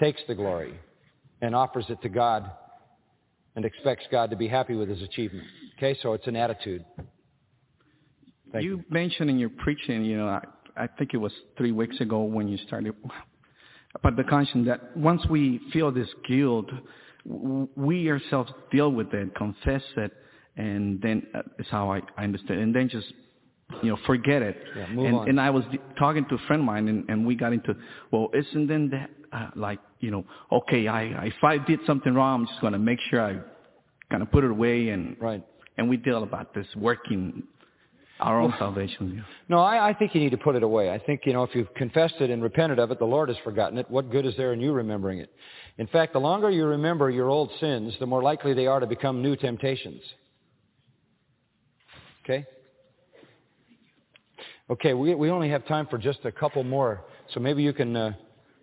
takes the glory and offers it to God and expects God to be happy with His achievement. Okay, so it's an attitude. Thank you. You mentioned in your preaching, you know, I, I think it was three weeks ago when you started, about the conscience that once we feel this guilt, we ourselves deal with it, confess it, and then uh, is how I, I understand. And then just, you know, forget it. Yeah, move and, on. And I was d- talking to a friend of mine, and, and we got into, well, isn't then that uh, like, you know, okay, I if I did something wrong, I'm just going to make sure I kind of put it away. And right. And we deal about this working our own well, salvation. Yeah. No, I, I think you need to put it away. I think, you know, if you've confessed it and repented of it, the Lord has forgotten it. What good is there in you remembering it? In fact, the longer you remember your old sins, the more likely they are to become new temptations. Okay? Okay, we we only have time for just a couple more, so maybe you can uh,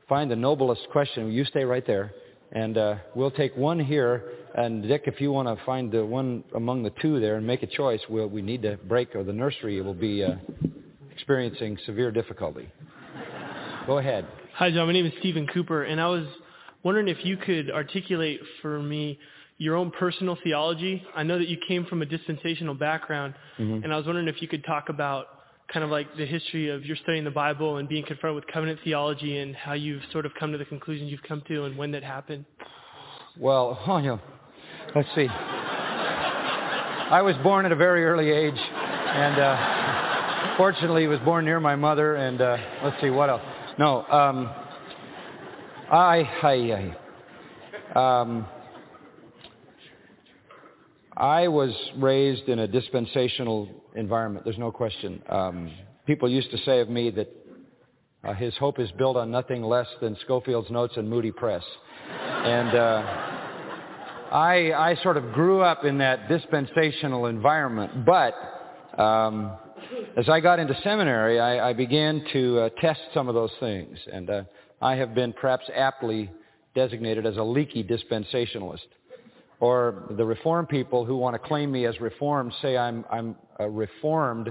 find the noblest question. You stay right there, and uh, we'll take one here. And Dick, if you want to find the one among the two there and make a choice, we'll, we need to break, or the nursery will be uh, experiencing severe difficulty. Go ahead. Hi, John. My name is Stephen Cooper, and I was wondering if you could articulate for me your own personal theology. I know that you came from a dispensational background, mm-hmm. and I was wondering if you could talk about kind of like the history of your studying the Bible and being confronted with covenant theology and how you've sort of come to the conclusion you've come to and when that happened. Well, oh, yeah. Let's see. I was born at a very early age, and uh, fortunately was born near my mother, and uh, let's see, what else? No, um, I, I, I, um, I was raised in a dispensational environment, there's no question. Um, people used to say of me that uh, his hope is built on nothing less than Schofield's Notes and Moody Press. And... Uh, I, I sort of grew up in that dispensational environment, but um, as I got into seminary, I, I began to uh, test some of those things, and uh, I have been perhaps aptly designated as a leaky dispensationalist, or the Reformed people who want to claim me as Reformed say I'm, I'm uh, Reformed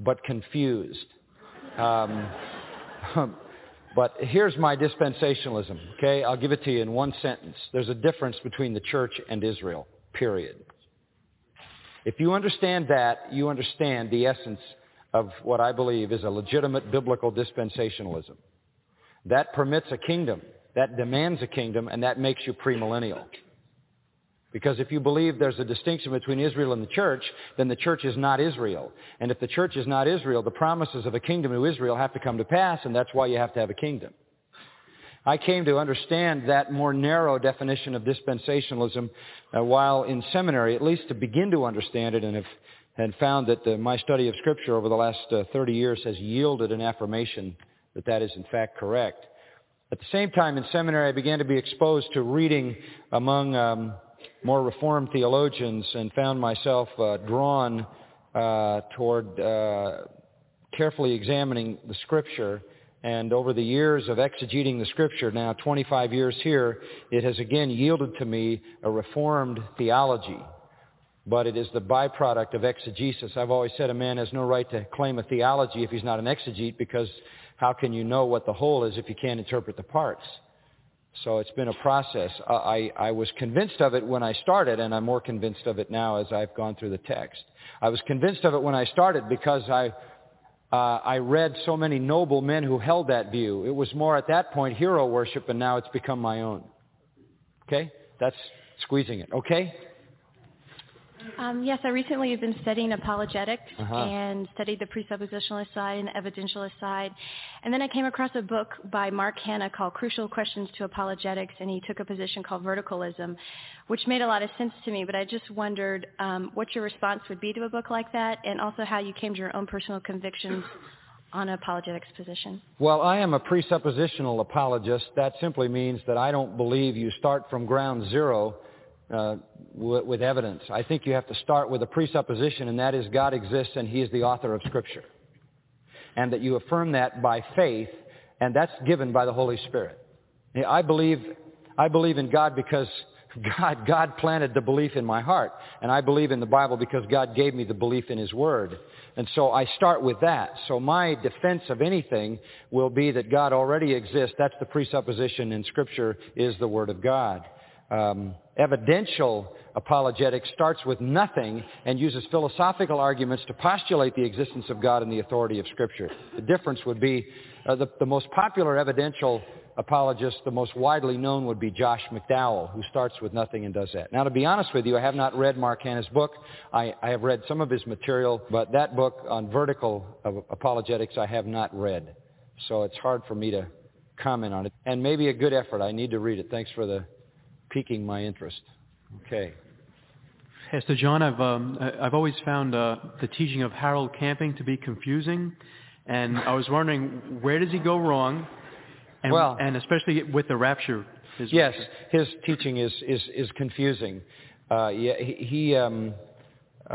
but confused. Um, But here's my dispensationalism, okay? I'll give it to you in one sentence. There's a difference between the church and Israel, period. If you understand that, you understand the essence of what I believe is a legitimate biblical dispensationalism. That permits a kingdom, that demands a kingdom, and that makes you premillennial. Because if you believe there's a distinction between Israel and the church, then the church is not Israel. And if the church is not Israel, the promises of a kingdom to Israel have to come to pass, and that's why you have to have a kingdom. I came to understand that more narrow definition of dispensationalism uh, while in seminary, at least to begin to understand it, and have and found that uh, my study of Scripture over the last uh, thirty years has yielded an affirmation that that is in fact correct. At the same time, in seminary, I began to be exposed to reading among um, more Reformed theologians and found myself uh, drawn uh, toward uh, carefully examining the Scripture. And over the years of exegeting the Scripture, now twenty-five years here, it has again yielded to me a Reformed theology. But it is the byproduct of exegesis. I've always said a man has no right to claim a theology if he's not an exegete, because how can you know what the whole is if you can't interpret the parts? So it's been a process. I, I was convinced of it when I started, and I'm more convinced of it now as I've gone through the text. I was convinced of it when I started because I... Uh, I read so many noble men who held that view. It was more at that point hero worship, and now it's become my own. Okay? That's squeezing it. Okay? Um, yes, I recently have been studying apologetics uh-huh. and studied the presuppositionalist side and the evidentialist side. And then I came across a book by Mark Hanna called Crucial Questions to Apologetics, and he took a position called verticalism, which made a lot of sense to me. But I just wondered um, what your response would be to a book like that, and also how you came to your own personal convictions on an apologetics position. Well, I am a presuppositional apologist. That simply means that I don't believe you start from ground zero Uh, w- with evidence. I think you have to start with a presupposition, and that is God exists and He is the author of Scripture. And that you affirm that by faith, and that's given by the Holy Spirit. Yeah, I believe I believe in God because God, God planted the belief in my heart, and I believe in the Bible because God gave me the belief in His Word. And so I start with that. So my defense of anything will be that God already exists. That's the presupposition, and Scripture is the Word of God. Um, evidential apologetics starts with nothing and uses philosophical arguments to postulate the existence of God and the authority of Scripture. The difference would be uh, the, the most popular evidential apologist, the most widely known, would be Josh McDowell, who starts with nothing and does that. Now, to be honest with you, I have not read Mark Hanna's book. I, I have read some of his material, but that book on vertical apologetics I have not read. So it's hard for me to comment on it. And maybe a good effort. I need to read it. Thanks for the piquing my interest. Okay. Yes, so John, I've um, I've always found uh, the teaching of Harold Camping to be confusing, and I was wondering, where does he go wrong, and, well, and especially with the rapture. His yes, rapture. His teaching is is is confusing. Uh, yeah, he. he um,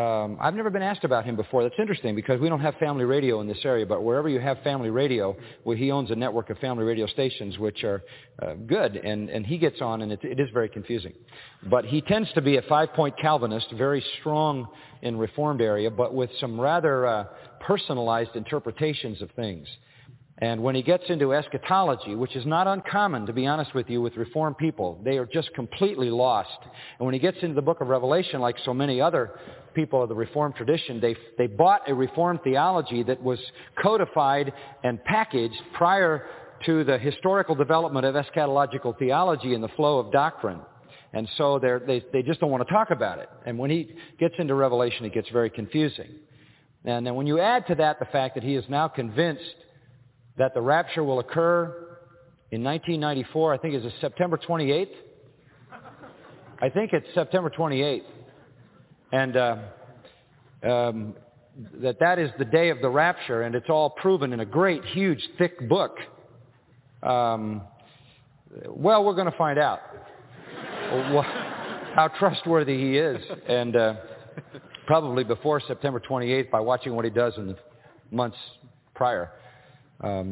Um, I've never been asked about him before. That's interesting because we don't have family radio in this area, but wherever you have family radio, well, he owns a network of family radio stations which are uh, good, and, and he gets on, and it, it is very confusing. But he tends to be a five-point Calvinist, very strong in Reformed area, but with some rather uh, personalized interpretations of things. And when he gets into eschatology, which is not uncommon, to be honest with you, with Reformed people, they are just completely lost. And when he gets into the book of Revelation, like so many other people of the Reformed tradition, they they bought a Reformed theology that was codified and packaged prior to the historical development of eschatological theology and the flow of doctrine. And so they're, they they just don't want to talk about it. And when he gets into Revelation, it gets very confusing. And then when you add to that the fact that he is now convinced that the rapture will occur in nineteen ninety-four. I think it's September twenty-eighth. I think it's September twenty-eighth. And uh, um, that that is the day of the rapture, and it's all proven in a great, huge, thick book. Um, well, we're going to find out how trustworthy he is, and uh, probably before September twenty-eighth by watching what he does in the months prior. Um,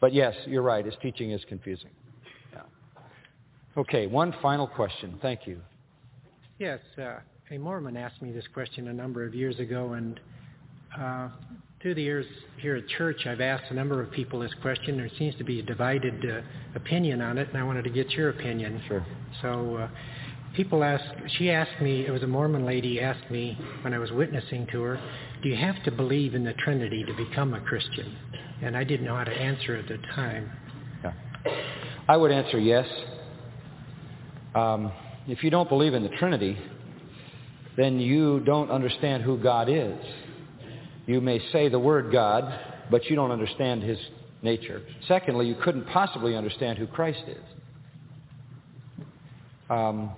but yes, you're right. His teaching is confusing. Yeah. Okay, one final question. Thank you. Yes, uh, a Mormon asked me this question a number of years ago, and uh, through the years here at church, I've asked a number of people this question. There seems to be a divided uh, opinion on it, and I wanted to get your opinion. Sure. So uh, people ask, she asked me, it was a Mormon lady asked me when I was witnessing to her, do you have to believe in the Trinity to become a Christian? And I didn't know how to answer at the time. Yeah. I would answer yes. Um, if you don't believe in the Trinity, then you don't understand who God is. You may say the word God, but you don't understand his nature. Secondly, you couldn't possibly understand who Christ is. Um,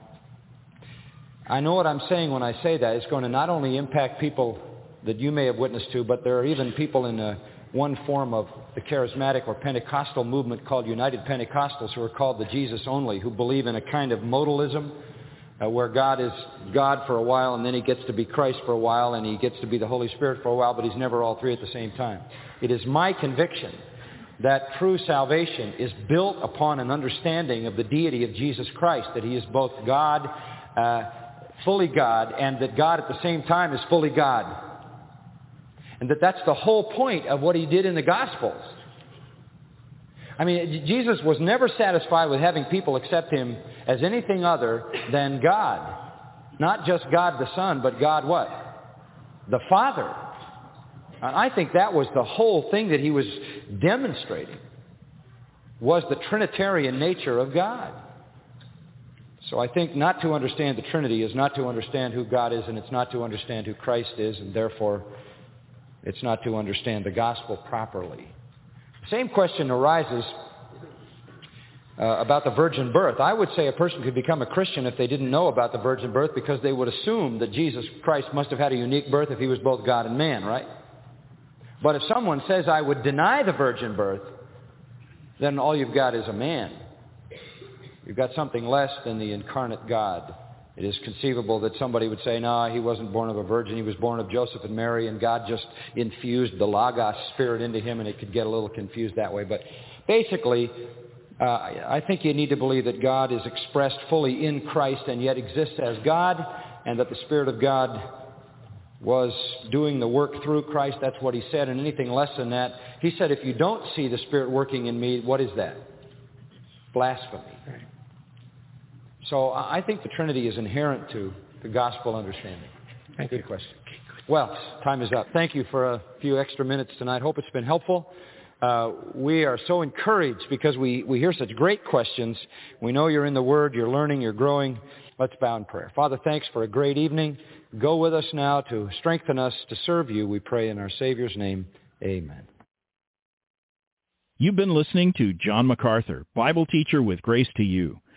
I know what I'm saying when I say that. It's going to not only impact people that you may have witnessed to, but there are even people in a, one form of the charismatic or Pentecostal movement called United Pentecostals, who are called the Jesus Only, who believe in a kind of modalism, Uh, where God is God for a while, and then he gets to be Christ for a while, and he gets to be the Holy Spirit for a while, but he's never all three at the same time. It is my conviction that true salvation is built upon an understanding of the deity of Jesus Christ, that he is both God, uh, fully God, and that God at the same time is fully God. And that that's the whole point of what he did in the Gospels. I mean, Jesus was never satisfied with having people accept him as anything other than God. Not just God the Son, but God what? The Father. And I think that was the whole thing that he was demonstrating, was the Trinitarian nature of God. So I think not to understand the Trinity is not to understand who God is, and it's not to understand who Christ is, and therefore it's not to understand the gospel properly. Same question arises uh, about the virgin birth. I would say a person could become a Christian if they didn't know about the virgin birth, because they would assume that Jesus Christ must have had a unique birth if he was both God and man, right? But if someone says, I would deny the virgin birth, then all you've got is a man. You've got something less than the incarnate God. It is conceivable that somebody would say, no, he wasn't born of a virgin. He was born of Joseph and Mary, and God just infused the Logos spirit into him, and it could get a little confused that way. But basically, uh, I think you need to believe that God is expressed fully in Christ and yet exists as God, and that the Spirit of God was doing the work through Christ. That's what he said, and anything less than that. He said, if you don't see the Spirit working in me, what is that? Blasphemy. Right. So I think the Trinity is inherent to the gospel understanding. Thank you. Good question. Well, time is up. Thank you for a few extra minutes tonight. Hope it's been helpful. Uh, we are so encouraged because we, we hear such great questions. We know you're in the Word, you're learning, you're growing. Let's bow in prayer. Father, thanks for a great evening. Go with us now to strengthen us to serve you, we pray in our Savior's name. Amen. You've been listening to John MacArthur, Bible teacher with Grace to You.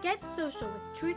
Get social with Truth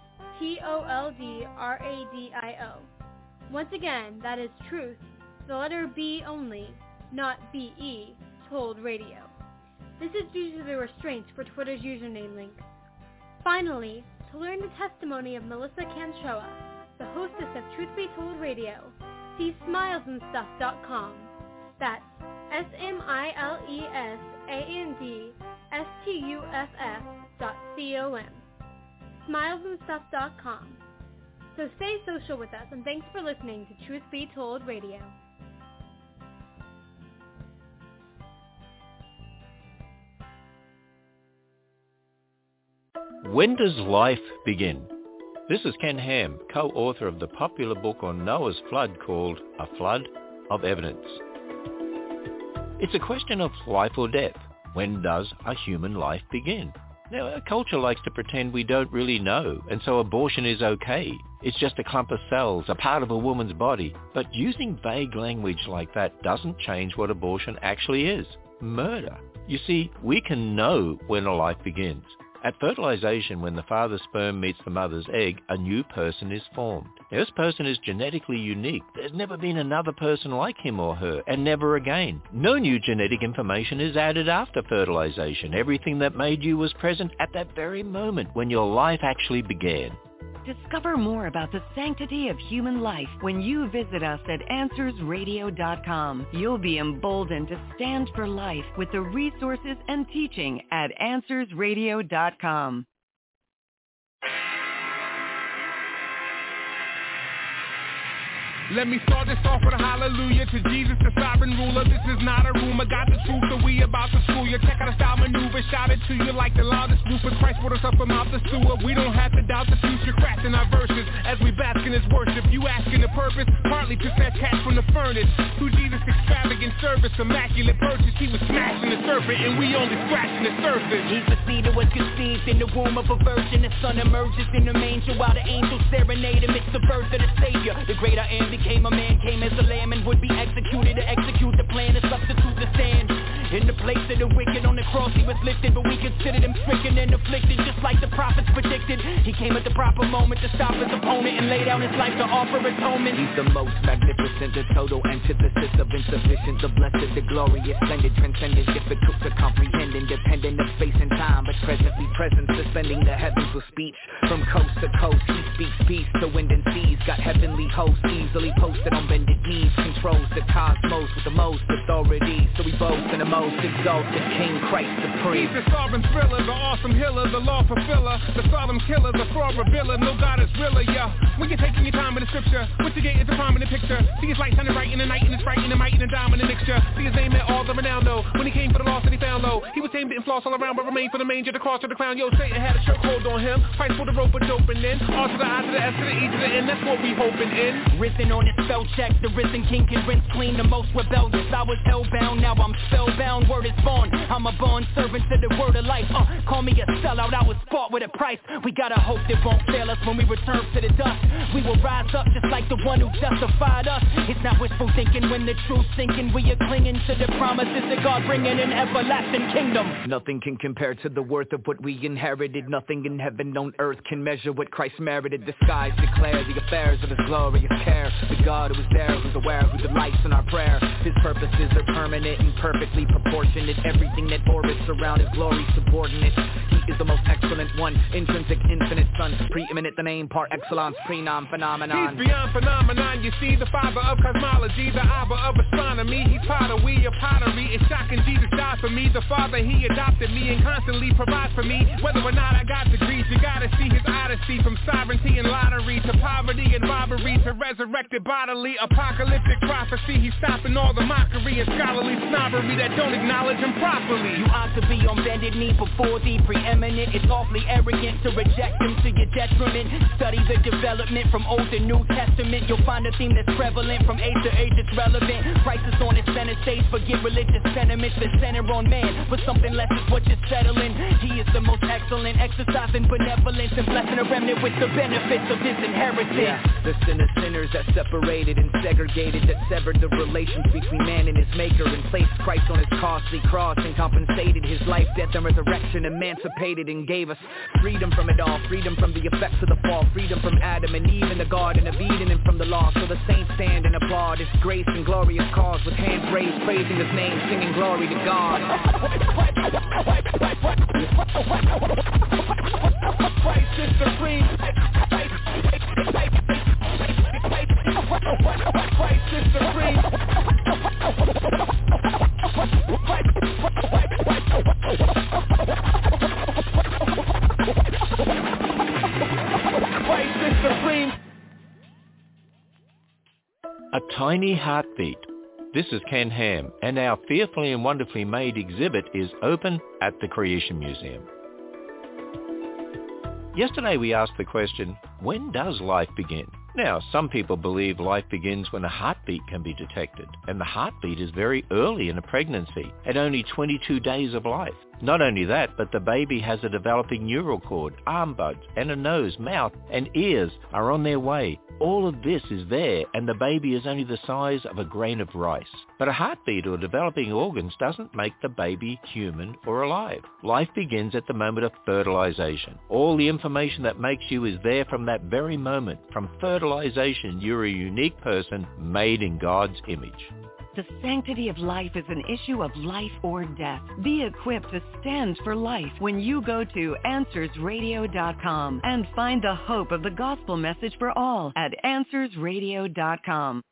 T O L D R A D I O. Once again, that is truth, the letter B only, not B E, Told Radio. This is due to the restraints for Twitter's username link. Finally, to learn the testimony of Melissa Canchoa, the hostess of Truth Be Told Radio, see smiles and stuff dot com. That's S M I L E S A N D S T U F F dot C O M. smiles and stuff dot com. So stay social with us, and thanks for listening to Truth Be Told Radio. When does life begin? This is Ken Ham, co-author of the popular book on Noah's flood called A Flood of Evidence. It's a question of life or death. When does a human life begin? Now, our culture likes to pretend we don't really know, and so abortion is okay. It's just a clump of cells, a part of a woman's body. But using vague language like that doesn't change what abortion actually is. Murder. You see, we can know when a life begins. At fertilization, when the father's sperm meets the mother's egg, a new person is formed. Now, this person is genetically unique. There's never been another person like him or her, and never again. No new genetic information is added after fertilization. Everything that made you was present at that very moment when your life actually began. Discover more about the sanctity of human life when you visit us at answers radio dot com. You'll be emboldened to stand for life with the resources and teaching at answers radio dot com. Let me start this off with a hallelujah to Jesus, the sovereign ruler. This is not a rumor, got the truth, so we about to school you. Check out a style maneuver, shout it to you like the loudest blooper. Christ brought us up from out the sewer. We don't have to doubt the future, crafting our verses as we bask in his worship. You asking the purpose, partly to snatch cash from the furnace. Through Jesus' extravagant service, immaculate purchase, he was smashing the serpent, and we only scratching the surface. He's the seed that was conceived in the womb of a virgin. The son emerges in the manger while the angels serenade him. It's the birth of the Savior, the great I am. Came a man, came as a lamb, and would be executed to execute the plan to substitute the stand. In the place of the wicked, on the cross he was lifted, but we considered him stricken and afflicted, just like the prophets predicted. He came at the proper moment to stop his opponent and lay down his life to offer atonement. He's the most magnificent, the total antithesis of insufficient, the blessed, the glorious, splendid, transcendent, difficult to comprehend, independent of space and time, but presently present, suspending the heavens with speech. From coast to coast, he speaks peace to wind and seas, got heavenly hosts easily posted on bended knees, controls the cosmos with the most authority, so we boast in the most exalted King Christ supreme. He's the sovereign thriller, the awesome healer, the law fulfiller, the solemn killer, the fraud revealer, no God is realer, yeah. When you're taking your time in the scripture, what you get is a prominent picture. See his light shining right in the night, and it's bright in the might and a dominant mixture. See his name at all the renown, though, when he came for the lost and he found low. He was tamed, bitten, floss all around, but remained for the manger, the cross, or the crown. Yo, Satan had a choke hold on him, fight for the rope but open in, R to the I to the S to the E to the N, that's what we hoping in. Risen on his spell check, the risen king can rinse clean the most rebellious. I was hellbound, now I'm spellbound, word is born, I'm a bond servant to the word of life. Uh, call me a sellout, I was bought with a price. We gotta hope that won't fail us when we return to the dust. We will rise up just like the one who justified us. It's not wishful thinking when the truth's sinking, we are clinging to the promises that God bringing an everlasting kingdom. Nothing can compare to the worth of what we inherited, nothing in heaven on earth can measure what Christ merited. The skies declare the affairs of his glorious care. The God who is there, who's aware, who delights in our prayer. His purposes are permanent and perfectly proportionate. Everything that orbits around his glory subordinate. He is the most excellent one, intrinsic, infinite son, preeminent the name, par excellence, prenom, phenomenon. He's beyond phenomenon, you see, the father of cosmology, the abba of astronomy. He's potter, we are pottery. It's shocking Jesus died for me. The father, he adopted me and constantly provides for me. Whether or not I got degrees, you gotta see his odyssey. From sovereignty and lottery, to poverty and robbery, to resurrected bodily, apocalyptic prophecy. He's stopping all the mockery and scholarly snobbery that don't acknowledge him properly. You ought to be on bended knee before the preeminent. It's awfully arrogant to reject him to your detriment. Study the development from Old to New Testament. You'll find a theme that's prevalent from age to age, it's relevant. Christ is on his center stage, forget religious sentiments that center on man. But something less is what you're settling. He is the most excellent, exercising benevolence and blessing a remnant with the benefits of his inheritance. Yeah, the sinner sinners that separated and segregated, that severed the relations between man and his maker, and placed Christ on his costly cross and compensated his life, death and resurrection, emancipated and gave us freedom from it all, freedom from the effects of the fall, freedom from Adam and Eve in the Garden of Eden and from the law. So the saints stand and applaud his grace and glorious cause, with hands raised praising his name, singing glory to God. Christ is supreme. Christ is supreme. Christ is supreme. Tiny Heartbeat. This is Ken Ham, and our Fearfully and Wonderfully Made exhibit is open at the Creation Museum. Yesterday we asked the question, when does life begin? Now, some people believe life begins when a heartbeat can be detected, and the heartbeat is very early in a pregnancy, at only twenty-two days of life. Not only that, but the baby has a developing neural cord, arm buds, and a nose, mouth, and ears are on their way. All of this is there, and the baby is only the size of a grain of rice. But a heartbeat or developing organs doesn't make the baby human or alive. Life begins at the moment of fertilization. All the information that makes you is there from that very moment. From fertilization, you're a unique person made in God's image. The sanctity of life is an issue of life or death. Be equipped to stand for life when you go to answers radio dot com and find the hope of the gospel message for all at answers radio dot com.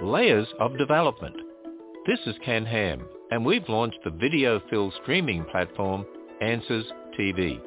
Layers of Development. This is Ken Ham, and we've launched the video-filled streaming platform, Answers T V.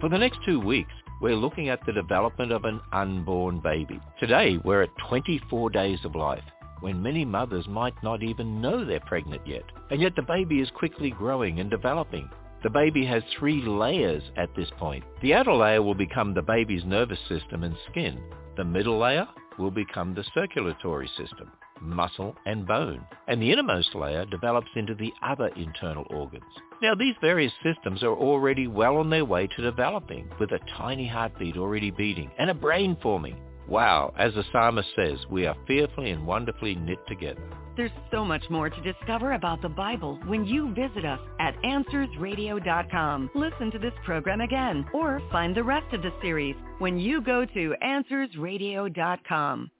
For the next two weeks, we're looking at the development of an unborn baby. Today, we're at twenty-four days of life, when many mothers might not even know they're pregnant yet. And yet the baby is quickly growing and developing. The baby has three layers at this point. The outer layer will become the baby's nervous system and skin. The middle layer will become the circulatory system, muscle and bone. And the innermost layer develops into the other internal organs. Now, these various systems are already well on their way to developing, with a tiny heartbeat already beating and a brain forming. Wow, as the psalmist says, we are fearfully and wonderfully knit together. There's so much more to discover about the Bible when you visit us at answers radio dot com. Listen to this program again or find the rest of the series when you go to answers radio dot com.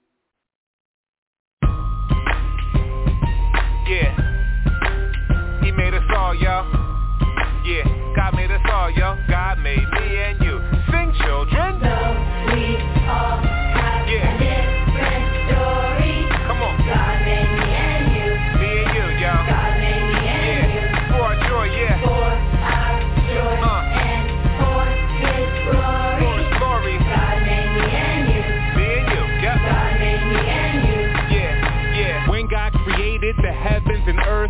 Yeah, he made us all, y'all. Yeah, God made us all, y'all. God made me and you. Sing, children. Though we all have yeah. a different story. Come on. God made me and you. Me and you, y'all. God made me and yeah. you. For our joy, yeah. For our joy uh. and for His glory. For His glory. God made me and you. Me and you, yep. God made me and you. Yeah, yeah. When God created the heavens and earth,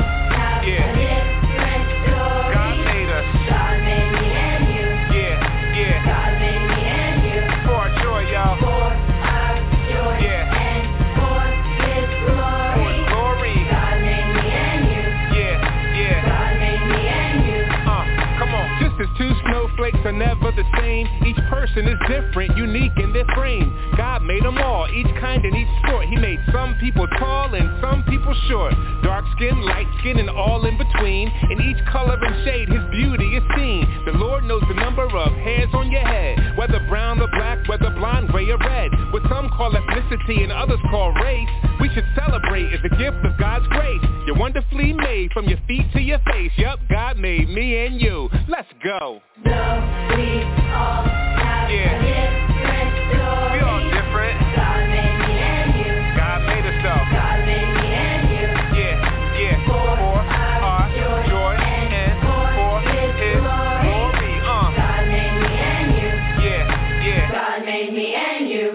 have yeah. a God made us. God made me and you. Yeah, yeah. God made me and you. For our joy, y'all. For our joy. Yeah. And for His glory. For His glory. God made me and you. Yeah, yeah. God made me and you. Uh, come on. Just as two snowflakes are never the same, each person is different, unique in their frame. God made them all, each kind and each sort. He made some people tall and some people short. Dark skin, light skin, and all in between. In each color and shade, His beauty is seen. The Lord knows the number of hairs on your head, whether brown or black, whether blonde, gray or red. What some call ethnicity and others call race, we should celebrate as a gift of God's grace. You're wonderfully made from your feet to your face. Yup, God made me and you. Let's go. Though we all have yeah. a different story. We all different. God made me and you. God made us all. God made me and you. Yeah, yeah. For, for our joy, joy and, and for, for His glory. glory. Uh. God made me and you. Yeah, yeah. God made me and you.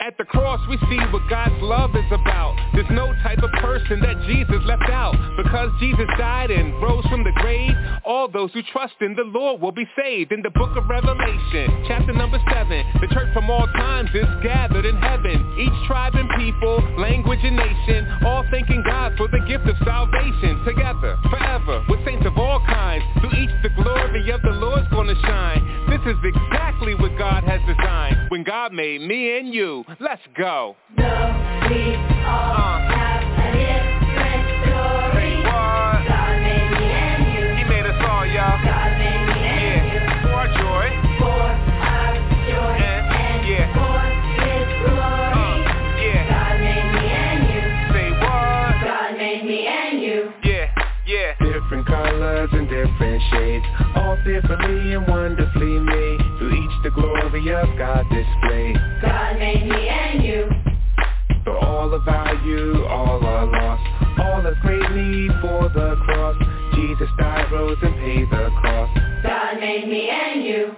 At the cross we see what God's love is about. There's no type of person that Jesus left out. Because Jesus died and rose from the grave, all those who trust in the Lord will be saved. In the book of Revelation, chapter number seven, the church from all times is gathered in heaven. Each tribe and people, language and nation, all thanking God for the gift of salvation. Together, forever, with saints of all kinds, through each the glory of the Lord's gonna shine. This is exactly what God has designed when God made me and you. Let's go. Though we all uh. have a different story. What? God made me and you. He made us all, y'all. God made me and yeah. you. For our joy. For our joy. And, and yeah. for His glory. Uh, yeah. God made me and you. Say what? God made me and you. Yeah, yeah. Different colors and different shades, all fearfully and wonderfully made. To each the glory of God displayed. God made me and you. For all of our you, all are lost. All of great need for the cross. Jesus died, rose, and paid the cost. God made me and you.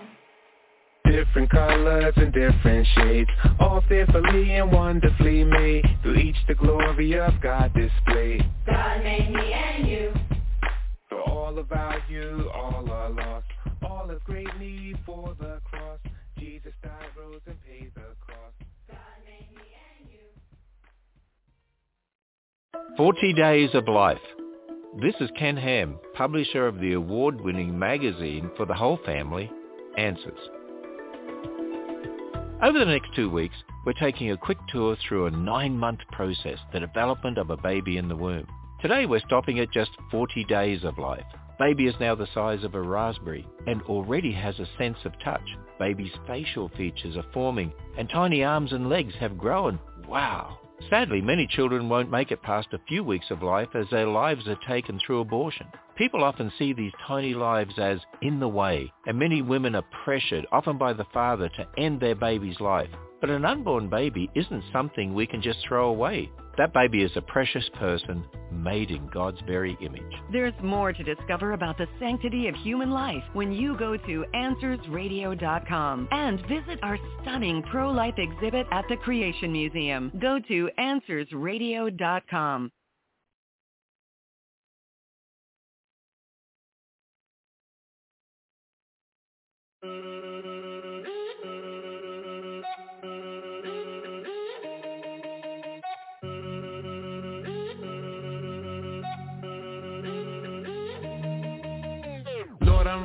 Different colors and different shades, all fearfully and wonderfully made. To each the glory of God displayed. God made me and you. For all of our you, all are lost. All of great need for the cross. Jesus died, rose, and paid the cross. God made me and you. Forty Days of Life. This is Ken Ham, publisher of the award-winning magazine for the whole family, Answers. Over the next two weeks, we're taking a quick tour through a nine-month process, the development of a baby in the womb. Today we're stopping at just forty days of life. Baby is now the size of a raspberry and already has a sense of touch. Baby's facial features are forming and tiny arms and legs have grown. Wow! Sadly, many children won't make it past a few weeks of life as their lives are taken through abortion. People often see these tiny lives as in the way, and many women are pressured, often by the father, to end their baby's life. But an unborn baby isn't something we can just throw away. That baby is a precious person made in God's very image. There's more to discover about the sanctity of human life when you go to answers radio dot com and visit our stunning pro-life exhibit at the Creation Museum. Go to answers radio dot com. I'm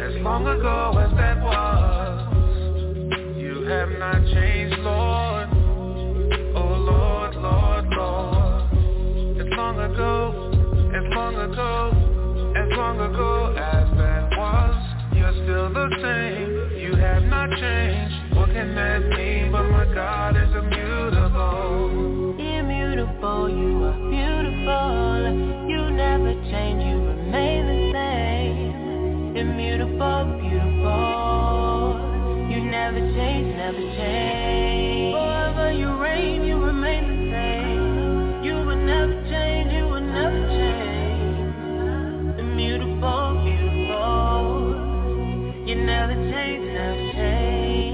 as long ago as that was, you have not changed, Lord. Oh Lord, Lord, Lord. As long ago, as long ago, as long ago as that was, you're still the same, you have not changed. What can that mean? But my God is immutable. Immutable, you are beautiful. You never change, you remain the same. Immutable, beautiful. You never change, never change. Forever you reign, you remain the same. You will never change, you will never change. Immutable, beautiful. You never change, never change.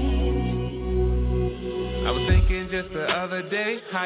I was thinking just the other day, how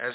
as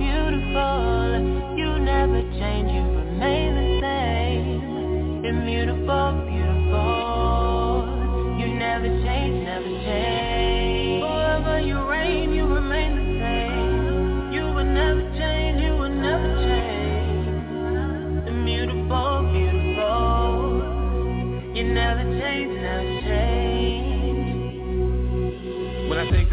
beautiful. You never change, you remain the same. Immutable, beautiful. You never change, never change. Forever you reign, you remain the same. You will never change, you will never change. Immutable, beautiful. You never change, never change. When I think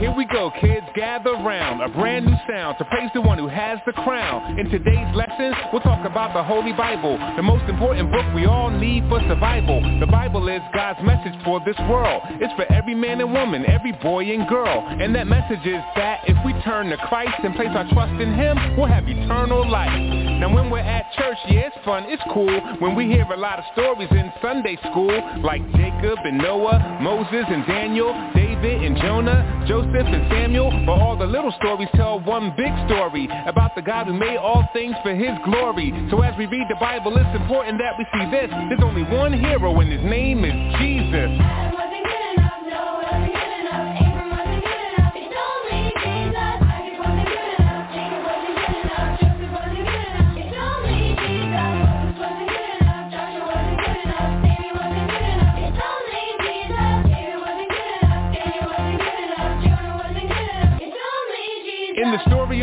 Here we go, kids. Gather round, a brand new sound to praise the one who has the crown. In today's lessons, we'll talk about the Holy Bible, the most important book we all need for survival. The Bible is God's message for this world. It's for every man and woman, every boy and girl. And that message is that if we turn to Christ and place our trust in him, we'll have eternal life. Now when we're at church, yeah, it's fun, it's cool. When we hear a lot of stories in Sunday school, like Jacob and Noah, Moses and Daniel, David and Jonah, Joseph and Samuel, but all the little stories tell one big story about the God who made all things for his glory. So as we read the Bible, it's important that we see this. There's only one hero and his name is Jesus. In the story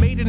made in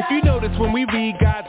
If you notice, when we read God's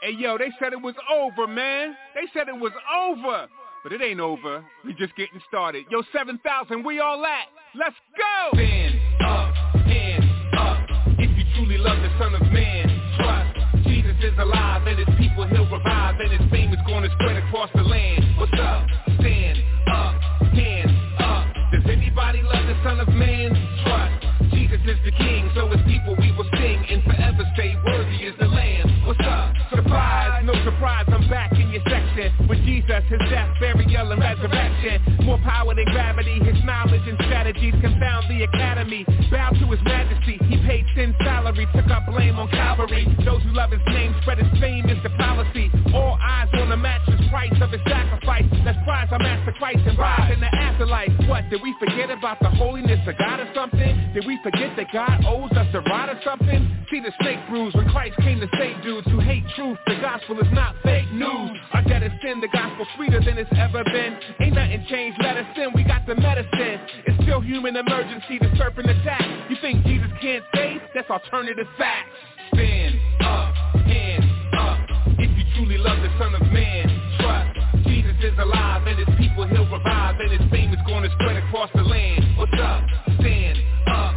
Hey, yo, they said it was over, man. They said it was over. But it ain't over. We just getting started. Yo, seven thousand, we all at. Let's go. Stand up, hands up. If you truly love the Son of Man, trust Jesus is alive and his people he'll revive and his fame is going to spread across the land. What's up? Stand up, hands up. Does anybody love the Son of Man? Trust Jesus is the King, so his people we will sing and forever stay worthy is the Lamb. What's up? Surprise, no surprise, I'm back in your section. With Jesus, his death, burial, and resurrection. More power than gravity, his knowledge and strategies confound the academy. Bow to his majesty, he paid sin salary, took our blame on Calvary. Those who love his name, spread his fame is the policy. All eyes on the matchless price of his sacrifice. Let's prize our master Christ and rise in the afterlife. What, did we forget about the holiness of God or something? Did we forget that God owes us a rod or something? See the snake bruise when Christ came to save dudes who hate truth. The gospel is not fake news. Our debt is sin, the gospel's sweeter than it's ever been. Ain't nothing changed, let us sin, we got the medicine. It's still human emergency, the serpent attack. You think Jesus can't save? That's alternative facts. Stand up, hands up. If you truly love the Son of Man, trust Jesus is alive and his people he'll revive and his fame is going to spread across the land. What's up? Stand up.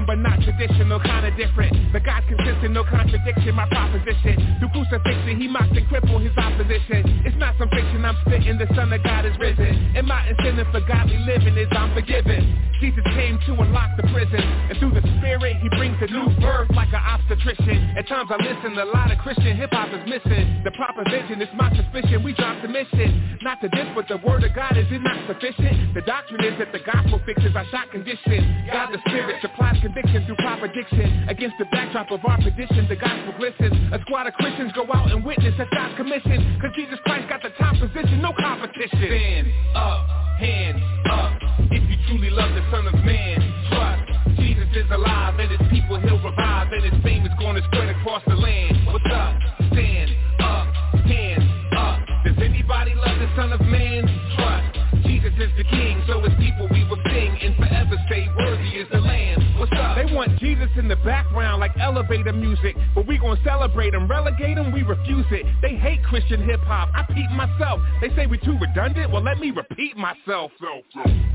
modern but not traditional, kinda different. The God's consistent, no contradiction, my proposition. Through crucifixion, he mocked and crippled his opposition. It's not some fiction, I'm spitting, the Son of God is risen. And my incentive for godly living is I'm forgiven. Jesus came to unlock the prison, and through the Spirit, he brings a new birth like an obstetrician. At times I listen, a lot of Christian hip-hop is missing. The proper vision, it's my suspicion, we dropped the mission. Not to this, but the word of God is it not sufficient? The doctrine is that the gospel fixes our shock condition. God the Spirit supplies conviction through proper diction. Against the backdrop of our prediction, the gospel glistens. A squad of Christians go out and witness at God's commission. Cause Jesus Christ got the top position, no competition. Stand up, hands up, if you truly love the Son of Man, trust, Jesus is alive and his people he'll revive and his fame is going to spread across the land. What's up? Stand up, hands up, does anybody love the Son of Man? Trust, Jesus is the King, so his people we will sing and forever stay worthy is the Lamb. What's up? They want Jesus in the background like elevator music, but we gon' celebrate him, relegate him, we refuse it. They hate Christian hip-hop, I peep myself. They say we too redundant, well let me repeat myself.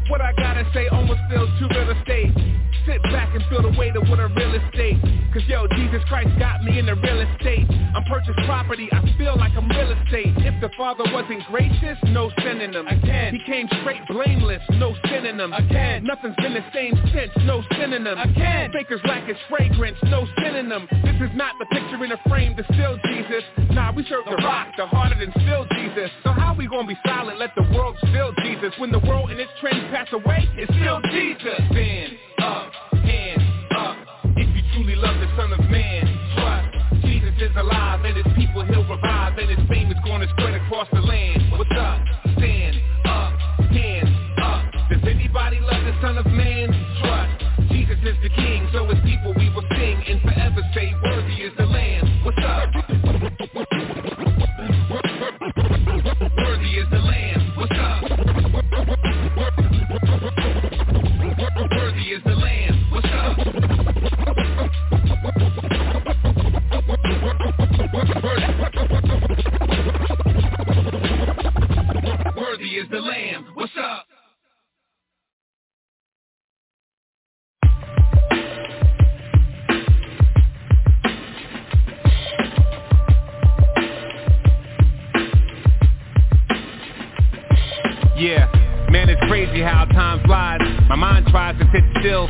What I gotta say almost feels too real estate. Sit back and feel the weight of what a real estate. Cause yo, Jesus Christ got me in the real estate. I'm purchased property, I feel like I'm real estate. If the Father wasn't gracious, no synonym. Again, he came straight blameless, no synonym. Again, nothing's been the same since, no synonym. Again, fakers lack its fragrance, no synonym. This is not the picture in a frame to still Jesus. Nah, we serve the rock, the harder than still Jesus. So how we gonna be silent, let the world still Jesus? When the world and its trends pass away, it's still Jesus. Stand up, hands up, if you truly love the Son of Man, trust, Jesus is alive and his people he'll revive and his fame is gonna spread across the land. What's up? Stand up, hands up, does anybody love the Son of Man? Trust, Jesus is the King, so his people we will sing and forever stay worthy is the Lamb. What's up? Worthy is the Lamb. What's up? Worthy is the Lamb. What's up? Worthy is the Lamb. What's up? Yeah, man, it's crazy how time flies. My mind tries to sit still,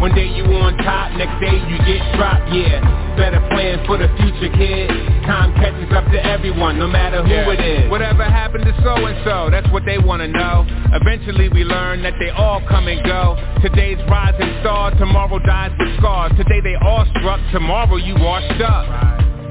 One day you on top, next day you get dropped, yeah. Better plan for the future, kid. Time catches up to everyone, no matter who yeah. it is. Whatever happened to so-and-so, that's what they wanna know. Eventually we learn that they all come and go. Today's rising star, tomorrow dies with scars. Today they all struck, tomorrow you washed up.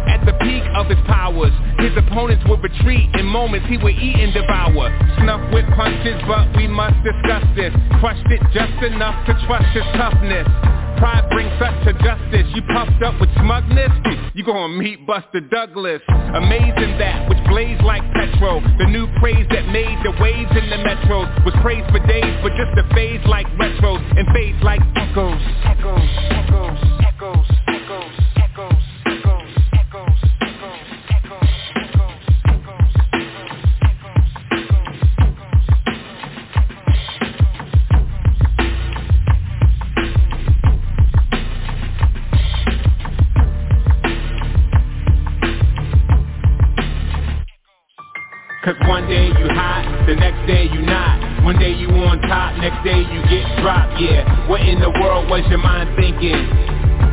At the peak of his powers, his opponents would retreat. In moments he would eat and devour, snuffed with punches, but we must discuss this. Crushed it just enough to trust his toughness. Pride brings such to justice. You puffed up with smugness, you gonna meet Buster Douglas. Amazing that, which blazed like petrol. The new praise that made the waves in the metros was praised for days, but just a phase like retros. And fades like echoes. Echoes, echoes, echoes, echoes, echoes. One day you hot, the next day you not. One day you on top, next day you get dropped, yeah. What in the world was your mind thinking?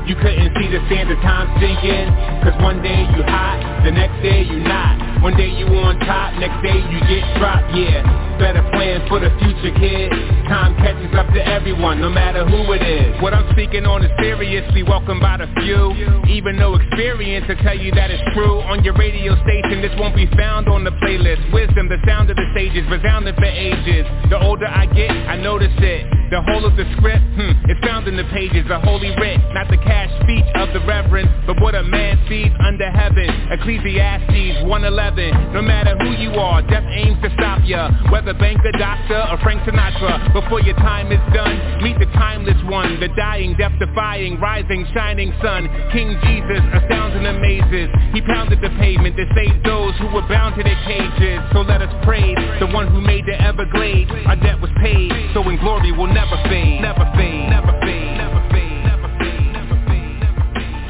You couldn't see the sand of time sinking. Cause one day you hot, the next day you not. One day you on top, next day you get dropped, yeah. Better plan for the future, kid. Time catches up to everyone, no matter who it is. What I'm speaking on is seriously welcomed by the few. Even though experience will tell you that it's true. On your radio station, this won't be found on the playlist. Wisdom, the sound of the sages, resounding for ages. The older I get, I notice it. The whole of the script, hmm, it's found in the pages of Holy Writ, not the cash speech of the reverend, but what a man sees under heaven. Ecclesiastes one eleven, no matter who you are, death aims to stop ya, whether banker, doctor, or Frank Sinatra. Before your time is done, meet the timeless one, the dying, death-defying, rising, shining sun. King Jesus astounds and amazes, he pounded the pavement to save those who were bound to their cages. So let us praise the one who made the Everglades, our debt was paid, so in glory we'll never fade, never fade, never fade, never fade, never fade, never fade, never fade, never fade.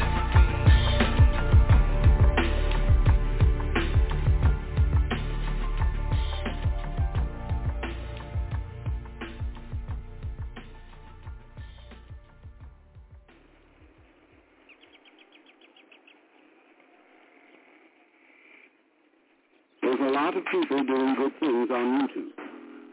There's a lot of people doing good things on YouTube.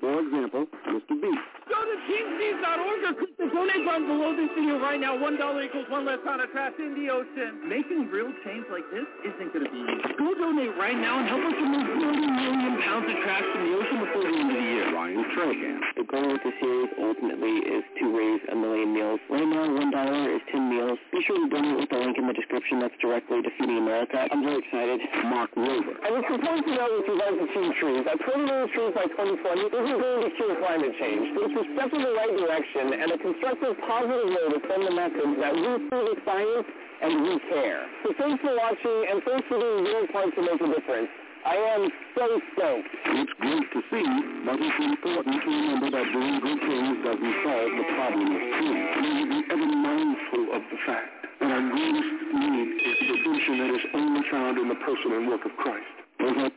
For example, Mister B. Go to king seas dot org or click the donate button below this video right now. One dollar equals one less pound of trash in the ocean. Making real change like this isn't going to be easy. Go donate right now and help us remove forty million pounds of trash from the ocean before the end of the year. Ryan Trahan. The goal of the series ultimately is to raise a million meals. Right now, one dollar is ten meals. Be sure to donate with the link in the description that's directly to Feeding America. I'm very excited. Mark Rover. I was supposed to know if you guys would see trees. I planted those trees by twenty twenty. This is going to cure climate change. This is step in the right direction and a constructive, positive way to send the message that we see the science and we care. So thanks for watching and thanks for doing your part to make a difference. I am so stoked. It's great to see, but it's important to remember that doing good things doesn't solve the problem of food. We need to be ever mindful of the fact that our greatest need is the solution that is only found in the person and work of Christ. Mm-hmm.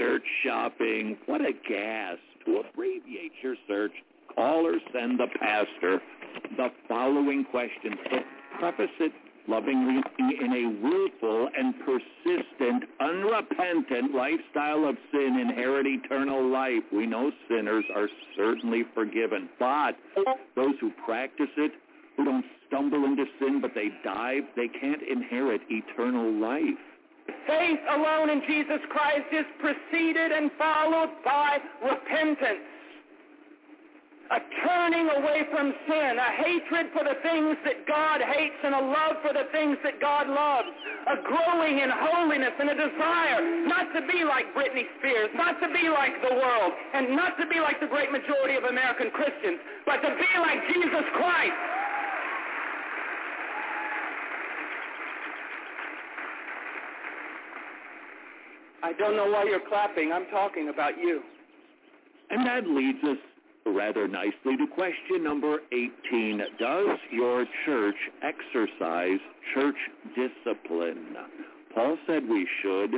Search shopping. What a gas. To abbreviate your search, call or send the pastor the following question. Preface it lovingly in a willful and persistent, unrepentant lifestyle of sin, inherit eternal life. We know sinners are certainly forgiven, but those who practice it, who don't stumble into sin but they dive, they can't inherit eternal life. Faith alone in Jesus Christ is preceded and followed by repentance, a turning away from sin, a hatred for the things that God hates and a love for the things that God loves, a growing in holiness and a desire not to be like Britney Spears, not to be like the world, and not to be like the great majority of American Christians, but to be like Jesus Christ. I don't know why you're clapping. I'm talking about you. And that leads us rather nicely to question number eighteen. Does your church exercise church discipline? Paul said we should,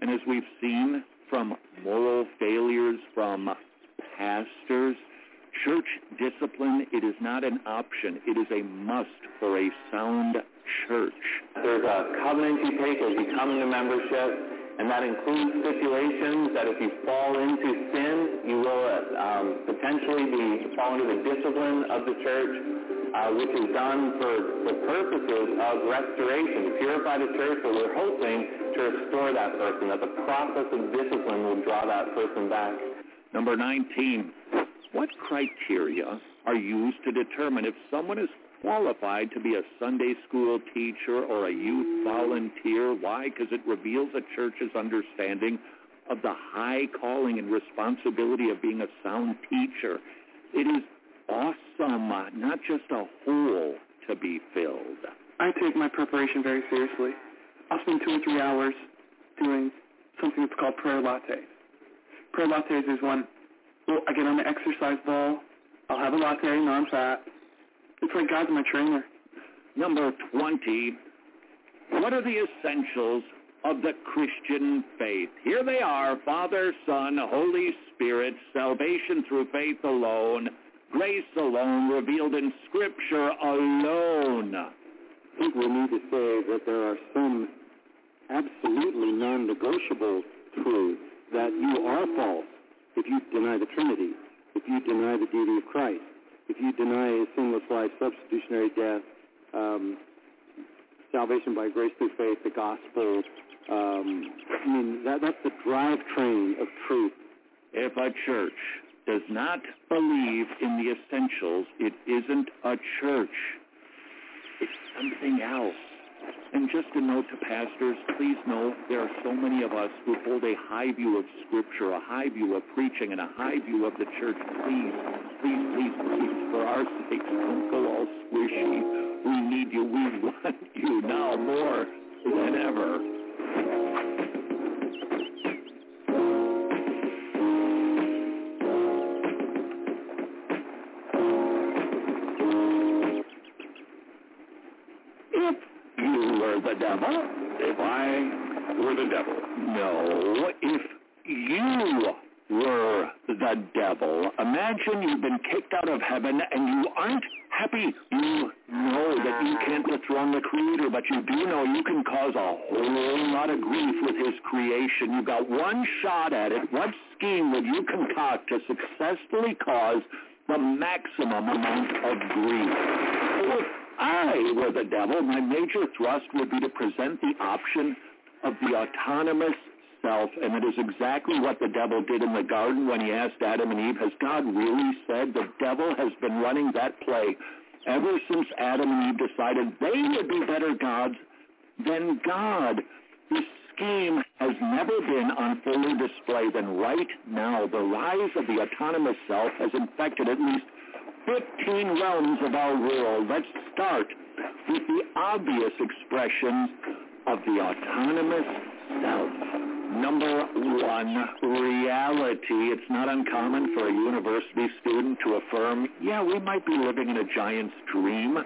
and as we've seen from moral failures from pastors, church discipline, it is not an option. It is a must for a sound church. There's a covenant you take as you come into membership. And that includes stipulations that if you fall into sin, you will um, potentially be fall into the discipline of the church, uh, which is done for the purposes of restoration, to purify the church. So we're hoping to restore that person, that the process of discipline will draw that person back. Number nineteen, what criteria are used to determine if someone is qualified to be a Sunday school teacher or a youth volunteer? Why? Because it reveals a church's understanding of the high calling and responsibility of being a sound teacher. It is awesome, not just a hole to be filled. I take my preparation very seriously. I'll spend two or three hours doing something that's called prayer lattes. Prayer lattes is when, well, I get on the exercise ball, I'll have a latte, no, I'm fat. It's like God's my trainer. Number twenty, what are the essentials of the Christian faith. Here they are: Father, Son, Holy Spirit, salvation through faith alone, grace alone, revealed in Scripture alone. I think we need to say that there are some absolutely non-negotiable truths, that you are false if you deny the Trinity, if you deny the deity of Christ, if you deny a sinless life, substitutionary death, um, salvation by grace through faith, the gospel. Um, I mean, that, that's the drivetrain of truth. If a church does not believe in the essentials, it isn't a church. It's something else. And just a note to pastors, please know there are so many of us who hold a high view of Scripture, a high view of preaching, and a high view of the church. Please, please, please, please, for our sakes, don't go all squishy. We need you. We want you now more than ever. The devil? If I were the devil? No. If you were the devil, imagine you've been kicked out of heaven and you aren't happy. You know that you can't dethrone the Creator, but you do know you can cause a whole lot of grief with His creation. You've got one shot at it. What scheme would you concoct to successfully cause the maximum amount of grief? I were the devil, my major thrust would be to present the option of the autonomous self, and it is exactly what the devil did in the garden when he asked Adam and Eve, has God really said? The devil has been running that play ever since Adam and Eve decided they would be better gods than God. This scheme has never been on fuller display than right now. The rise of the autonomous self has infected at least fifteen realms of our world. Let's start with the obvious expressions of the autonomous self. Number one, reality. It's not uncommon for a university student to affirm, yeah, we might be living in a giant's dream.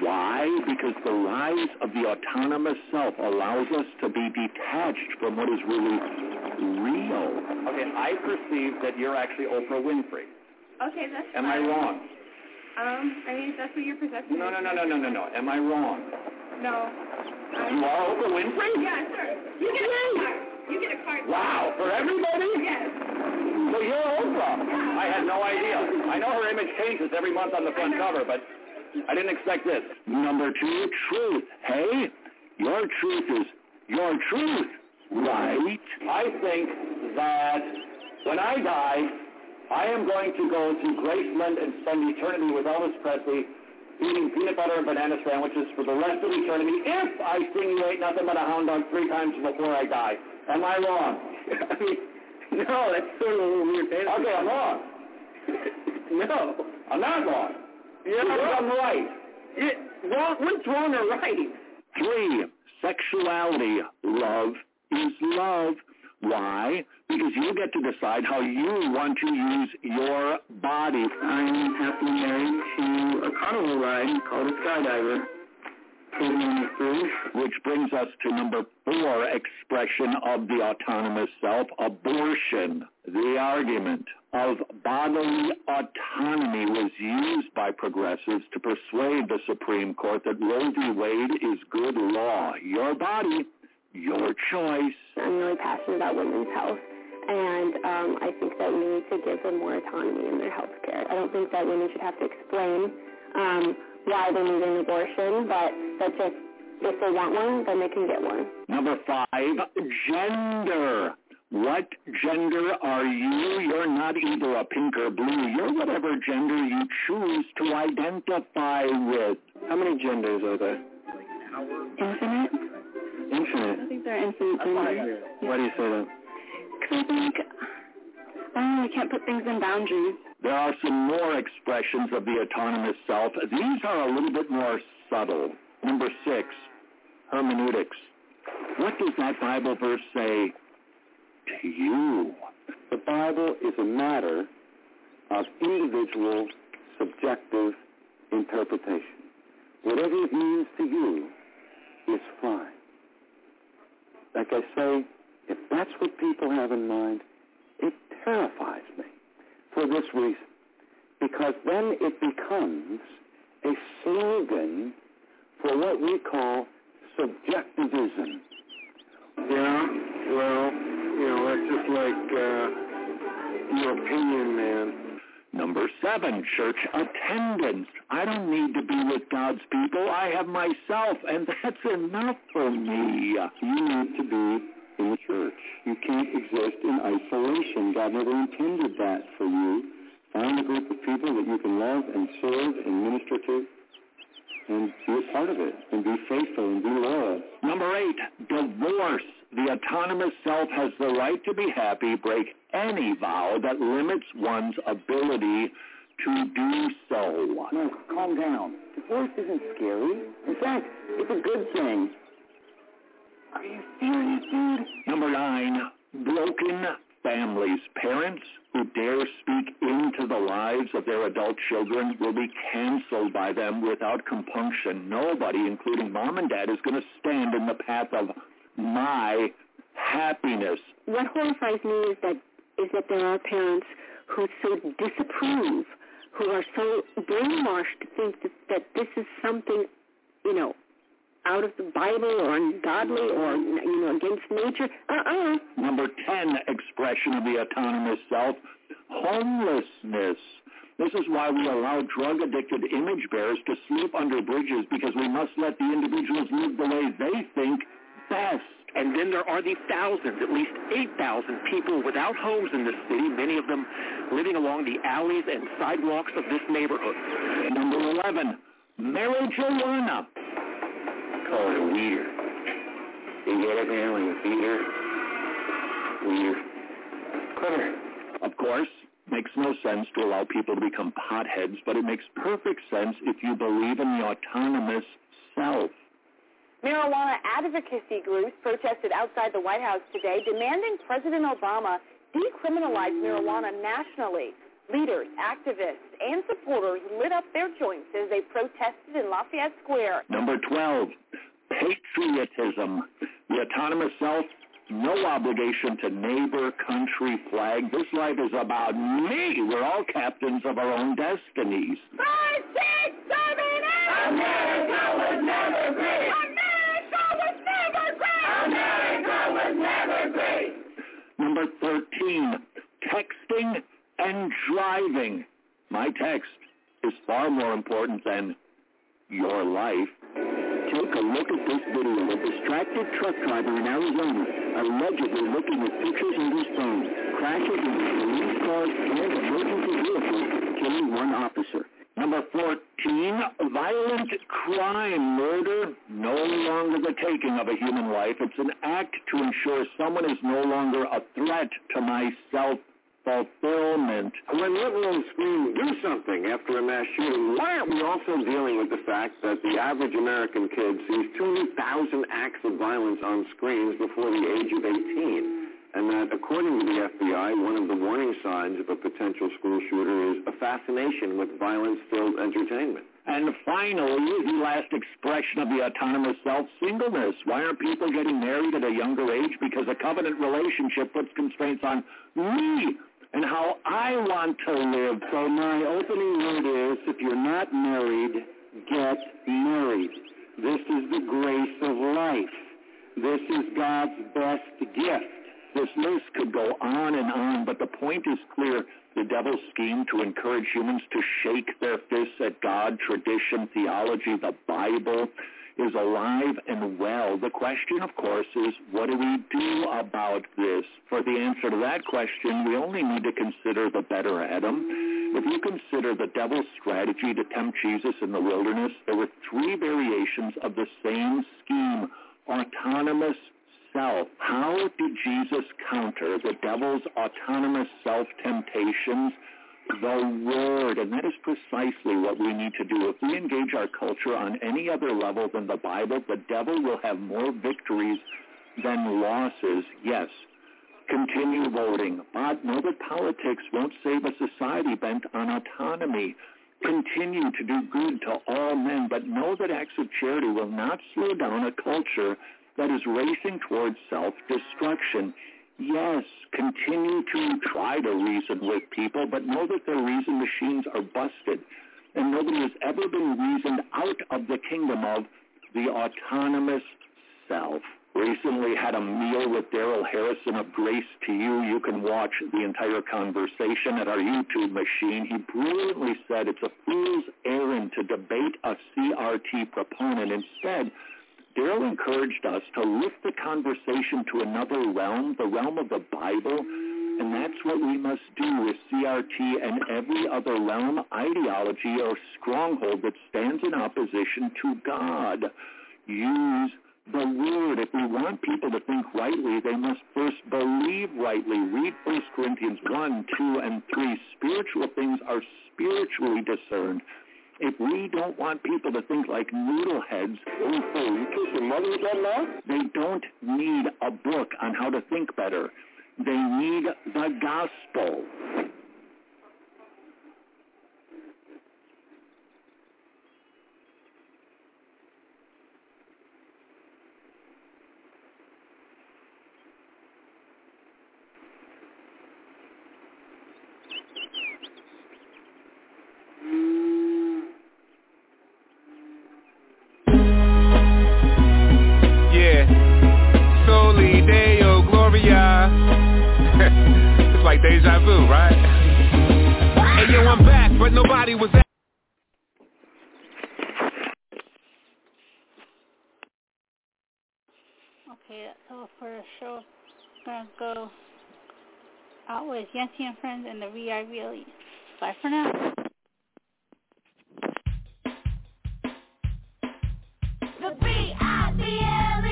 Why? Because the rise of the autonomous self allows us to be detached from what is really real. Okay, I perceive that you're actually Oprah Winfrey. Okay, that's Am fine. I wrong? Um, I mean, that's what your perception no, is. No, no, no, no, no, no. Am I wrong? No. I'm you are Oprah Winfrey? Yeah, sure. You get a card. You get a card. Wow, for everybody? Yes. So you're Oprah. Yeah. I had no idea. I know her image changes every month on the front cover, but I didn't expect this. Number two, truth. Hey, your truth is your truth, right? I think that when I die, I am going to go to Graceland and spend eternity with Elvis Presley eating peanut butter and banana sandwiches for the rest of eternity if I sing You Ain't Nothing But a Hound Dog three times before I die. Am I wrong? I mean, no, that's sort of a little weird fantasy. Okay, I'm wrong. No, I'm not wrong. You're not wrong. I'm right. It, wrong. What's wrong or right? Three, sexuality. Love is love. Why? Because you get to decide how you want to use your body. I'm happily married to a carnival ride called a skydiver. Which brings us to number four, expression of the autonomous self, abortion. The argument of bodily autonomy was used by progressives to persuade the Supreme Court that Roe v. Wade is good law. Your body, your choice. I'm really passionate about women's health, and um, I think that we need to give them more autonomy in their health care. I don't think that women should have to explain um, why they need an abortion, but that's just, if they want one, then they can get one. Number five, gender. What gender are you? You're not either a pink or blue. You're whatever gender you choose to identify with. How many genders are there? Infinite. Infinite. I think they're infinite. Yeah. Why do you say that? Because I think, I don't know, I can't put things in boundaries. There are some more expressions of the autonomous self. These are a little bit more subtle. Number six, hermeneutics. What does that Bible verse say to you? The Bible is a matter of individual, subjective interpretation. Whatever it means to you is fine. like I say, if that's what people have in mind, it terrifies me for this reason, because then it becomes a slogan for what we call subjectivism. Yeah, well, you know, that's just like uh, your opinion, man. Number seven, church attendance. I don't need to be with God's people. I have myself, and that's enough for me. You need to be in the church. You can't exist in isolation. God never intended that for you. Find a group of people that you can love and serve and minister to, and be a part of it, and be faithful, and be loyal. Number eight, divorce. The autonomous self has the right to be happy. Break any vow that limits one's ability to do so. No, calm down. Divorce isn't scary. In fact, it's a good thing. Are you serious, dude? Number nine, broken families. Parents who dare speak into the lives of their adult children will be canceled by them without compunction. Nobody, including mom and dad, is going to stand in the path of my happiness. What horrifies me is that is that there are parents who so disapprove, who are so brainwashed to think that, that this is something, you know, out of the Bible or ungodly or, you know, against nature. Uh-uh. Number ten, expression of the autonomous self, homelessness. This is why we allow drug-addicted image bearers to sleep under bridges, because we must let the individuals live the way they think best. And then there are the thousands, at least eight thousand people without homes in this city, many of them living along the alleys and sidewalks of this neighborhood. Number eleven, marijuana. Call it a weeder. You get it, man, when you feed her? Weeder. Quitter. Of course, makes no sense to allow people to become potheads, but it makes perfect sense if you believe in the autonomous self. Marijuana advocacy groups protested outside the White House today, demanding President Obama decriminalize marijuana nationally. Leaders, activists, and supporters lit up their joints as they protested in Lafayette Square. Number twelve, patriotism. The autonomous self, no obligation to neighbor, country, flag. This life is about me. We're all captains of our own destinies. Five, six, seven, eight! America was never great! America was never great! America was never great! Number thirteen, texting and driving. My text is far more important than your life. Take a look at this video. A distracted truck driver in Arizona allegedly looking at pictures on his phone, crashes into police cars and emergency vehicles, killing one officer. Number fourteen, violent crime, murder, no longer the taking of a human life. It's an act to ensure someone is no longer a threat to myself. Fulfillment. When liberals scream, do something after a mass shooting, why aren't we also dealing with the fact that the average American kid sees two thousand acts of violence on screens before the age of eighteen? And that, according to the F B I, one of the warning signs of a potential school shooter is a fascination with violence-filled entertainment. And finally, the last expression of the autonomous self, singleness. Why are people getting married at a younger age? Because a covenant relationship puts constraints on me and how I want to live. So my opening word is, if you're not married, get married. This is the grace of life. This is God's best gift. This list could go on and on, but the point is clear. The devil's scheme to encourage humans to shake their fists at God, tradition, theology, the Bible, is alive and well. The question, of course, is what do we do about this? For the answer to that question, we only need to consider the better Adam. If you consider the devil's strategy to tempt Jesus in the wilderness, there were three variations of the same scheme, autonomous self. How did Jesus counter the devil's autonomous self-temptations? The Word. And that is precisely what we need to do. If we engage our culture on any other level than the Bible, the devil will have more victories than losses. Yes, continue voting. But know that politics won't save a society bent on autonomy. Continue to do good to all men, but know that acts of charity will not slow down a culture that is racing towards self-destruction. Yes, continue to try to reason with people, but know that their reason machines are busted, and nobody has ever been reasoned out of the kingdom of the autonomous self. Recently had a meal with Daryl Harrison of Grace to You. You can watch the entire conversation at our YouTube machine. He brilliantly said it's a fool's errand to debate a C R T proponent. Instead, Daryl encouraged us to lift the conversation to another realm, the realm of the Bible, and that's what we must do with C R T and every other realm, ideology, or stronghold that stands in opposition to God. Use the Word. If we want people to think rightly, they must first believe rightly. Read First Corinthians one, two, and three. Spiritual things are spiritually discerned. If we don't want people to think like noodle heads, they don't need a book on how to think better. They need the gospel. Deja vu, right? Hey, yo, I'm back, but nobody was at. Okay, that's all for the show. We're going to go out with Yancy and Friends and the We Are Really. Bye for now. The B I B L E.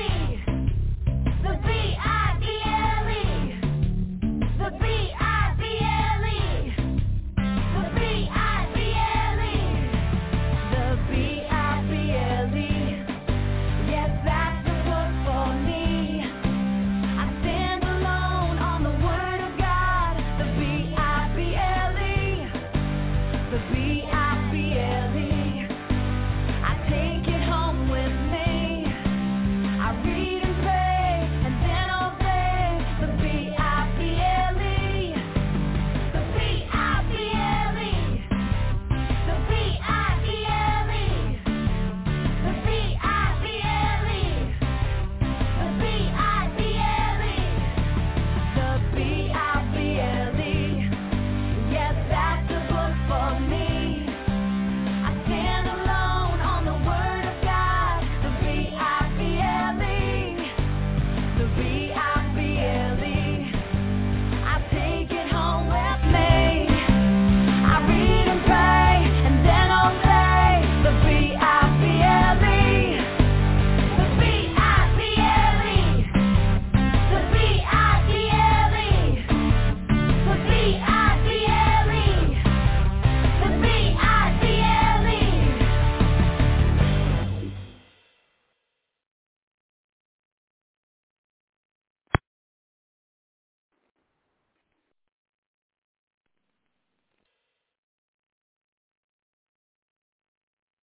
The B I B L E. The B I B L E. The B I B L E.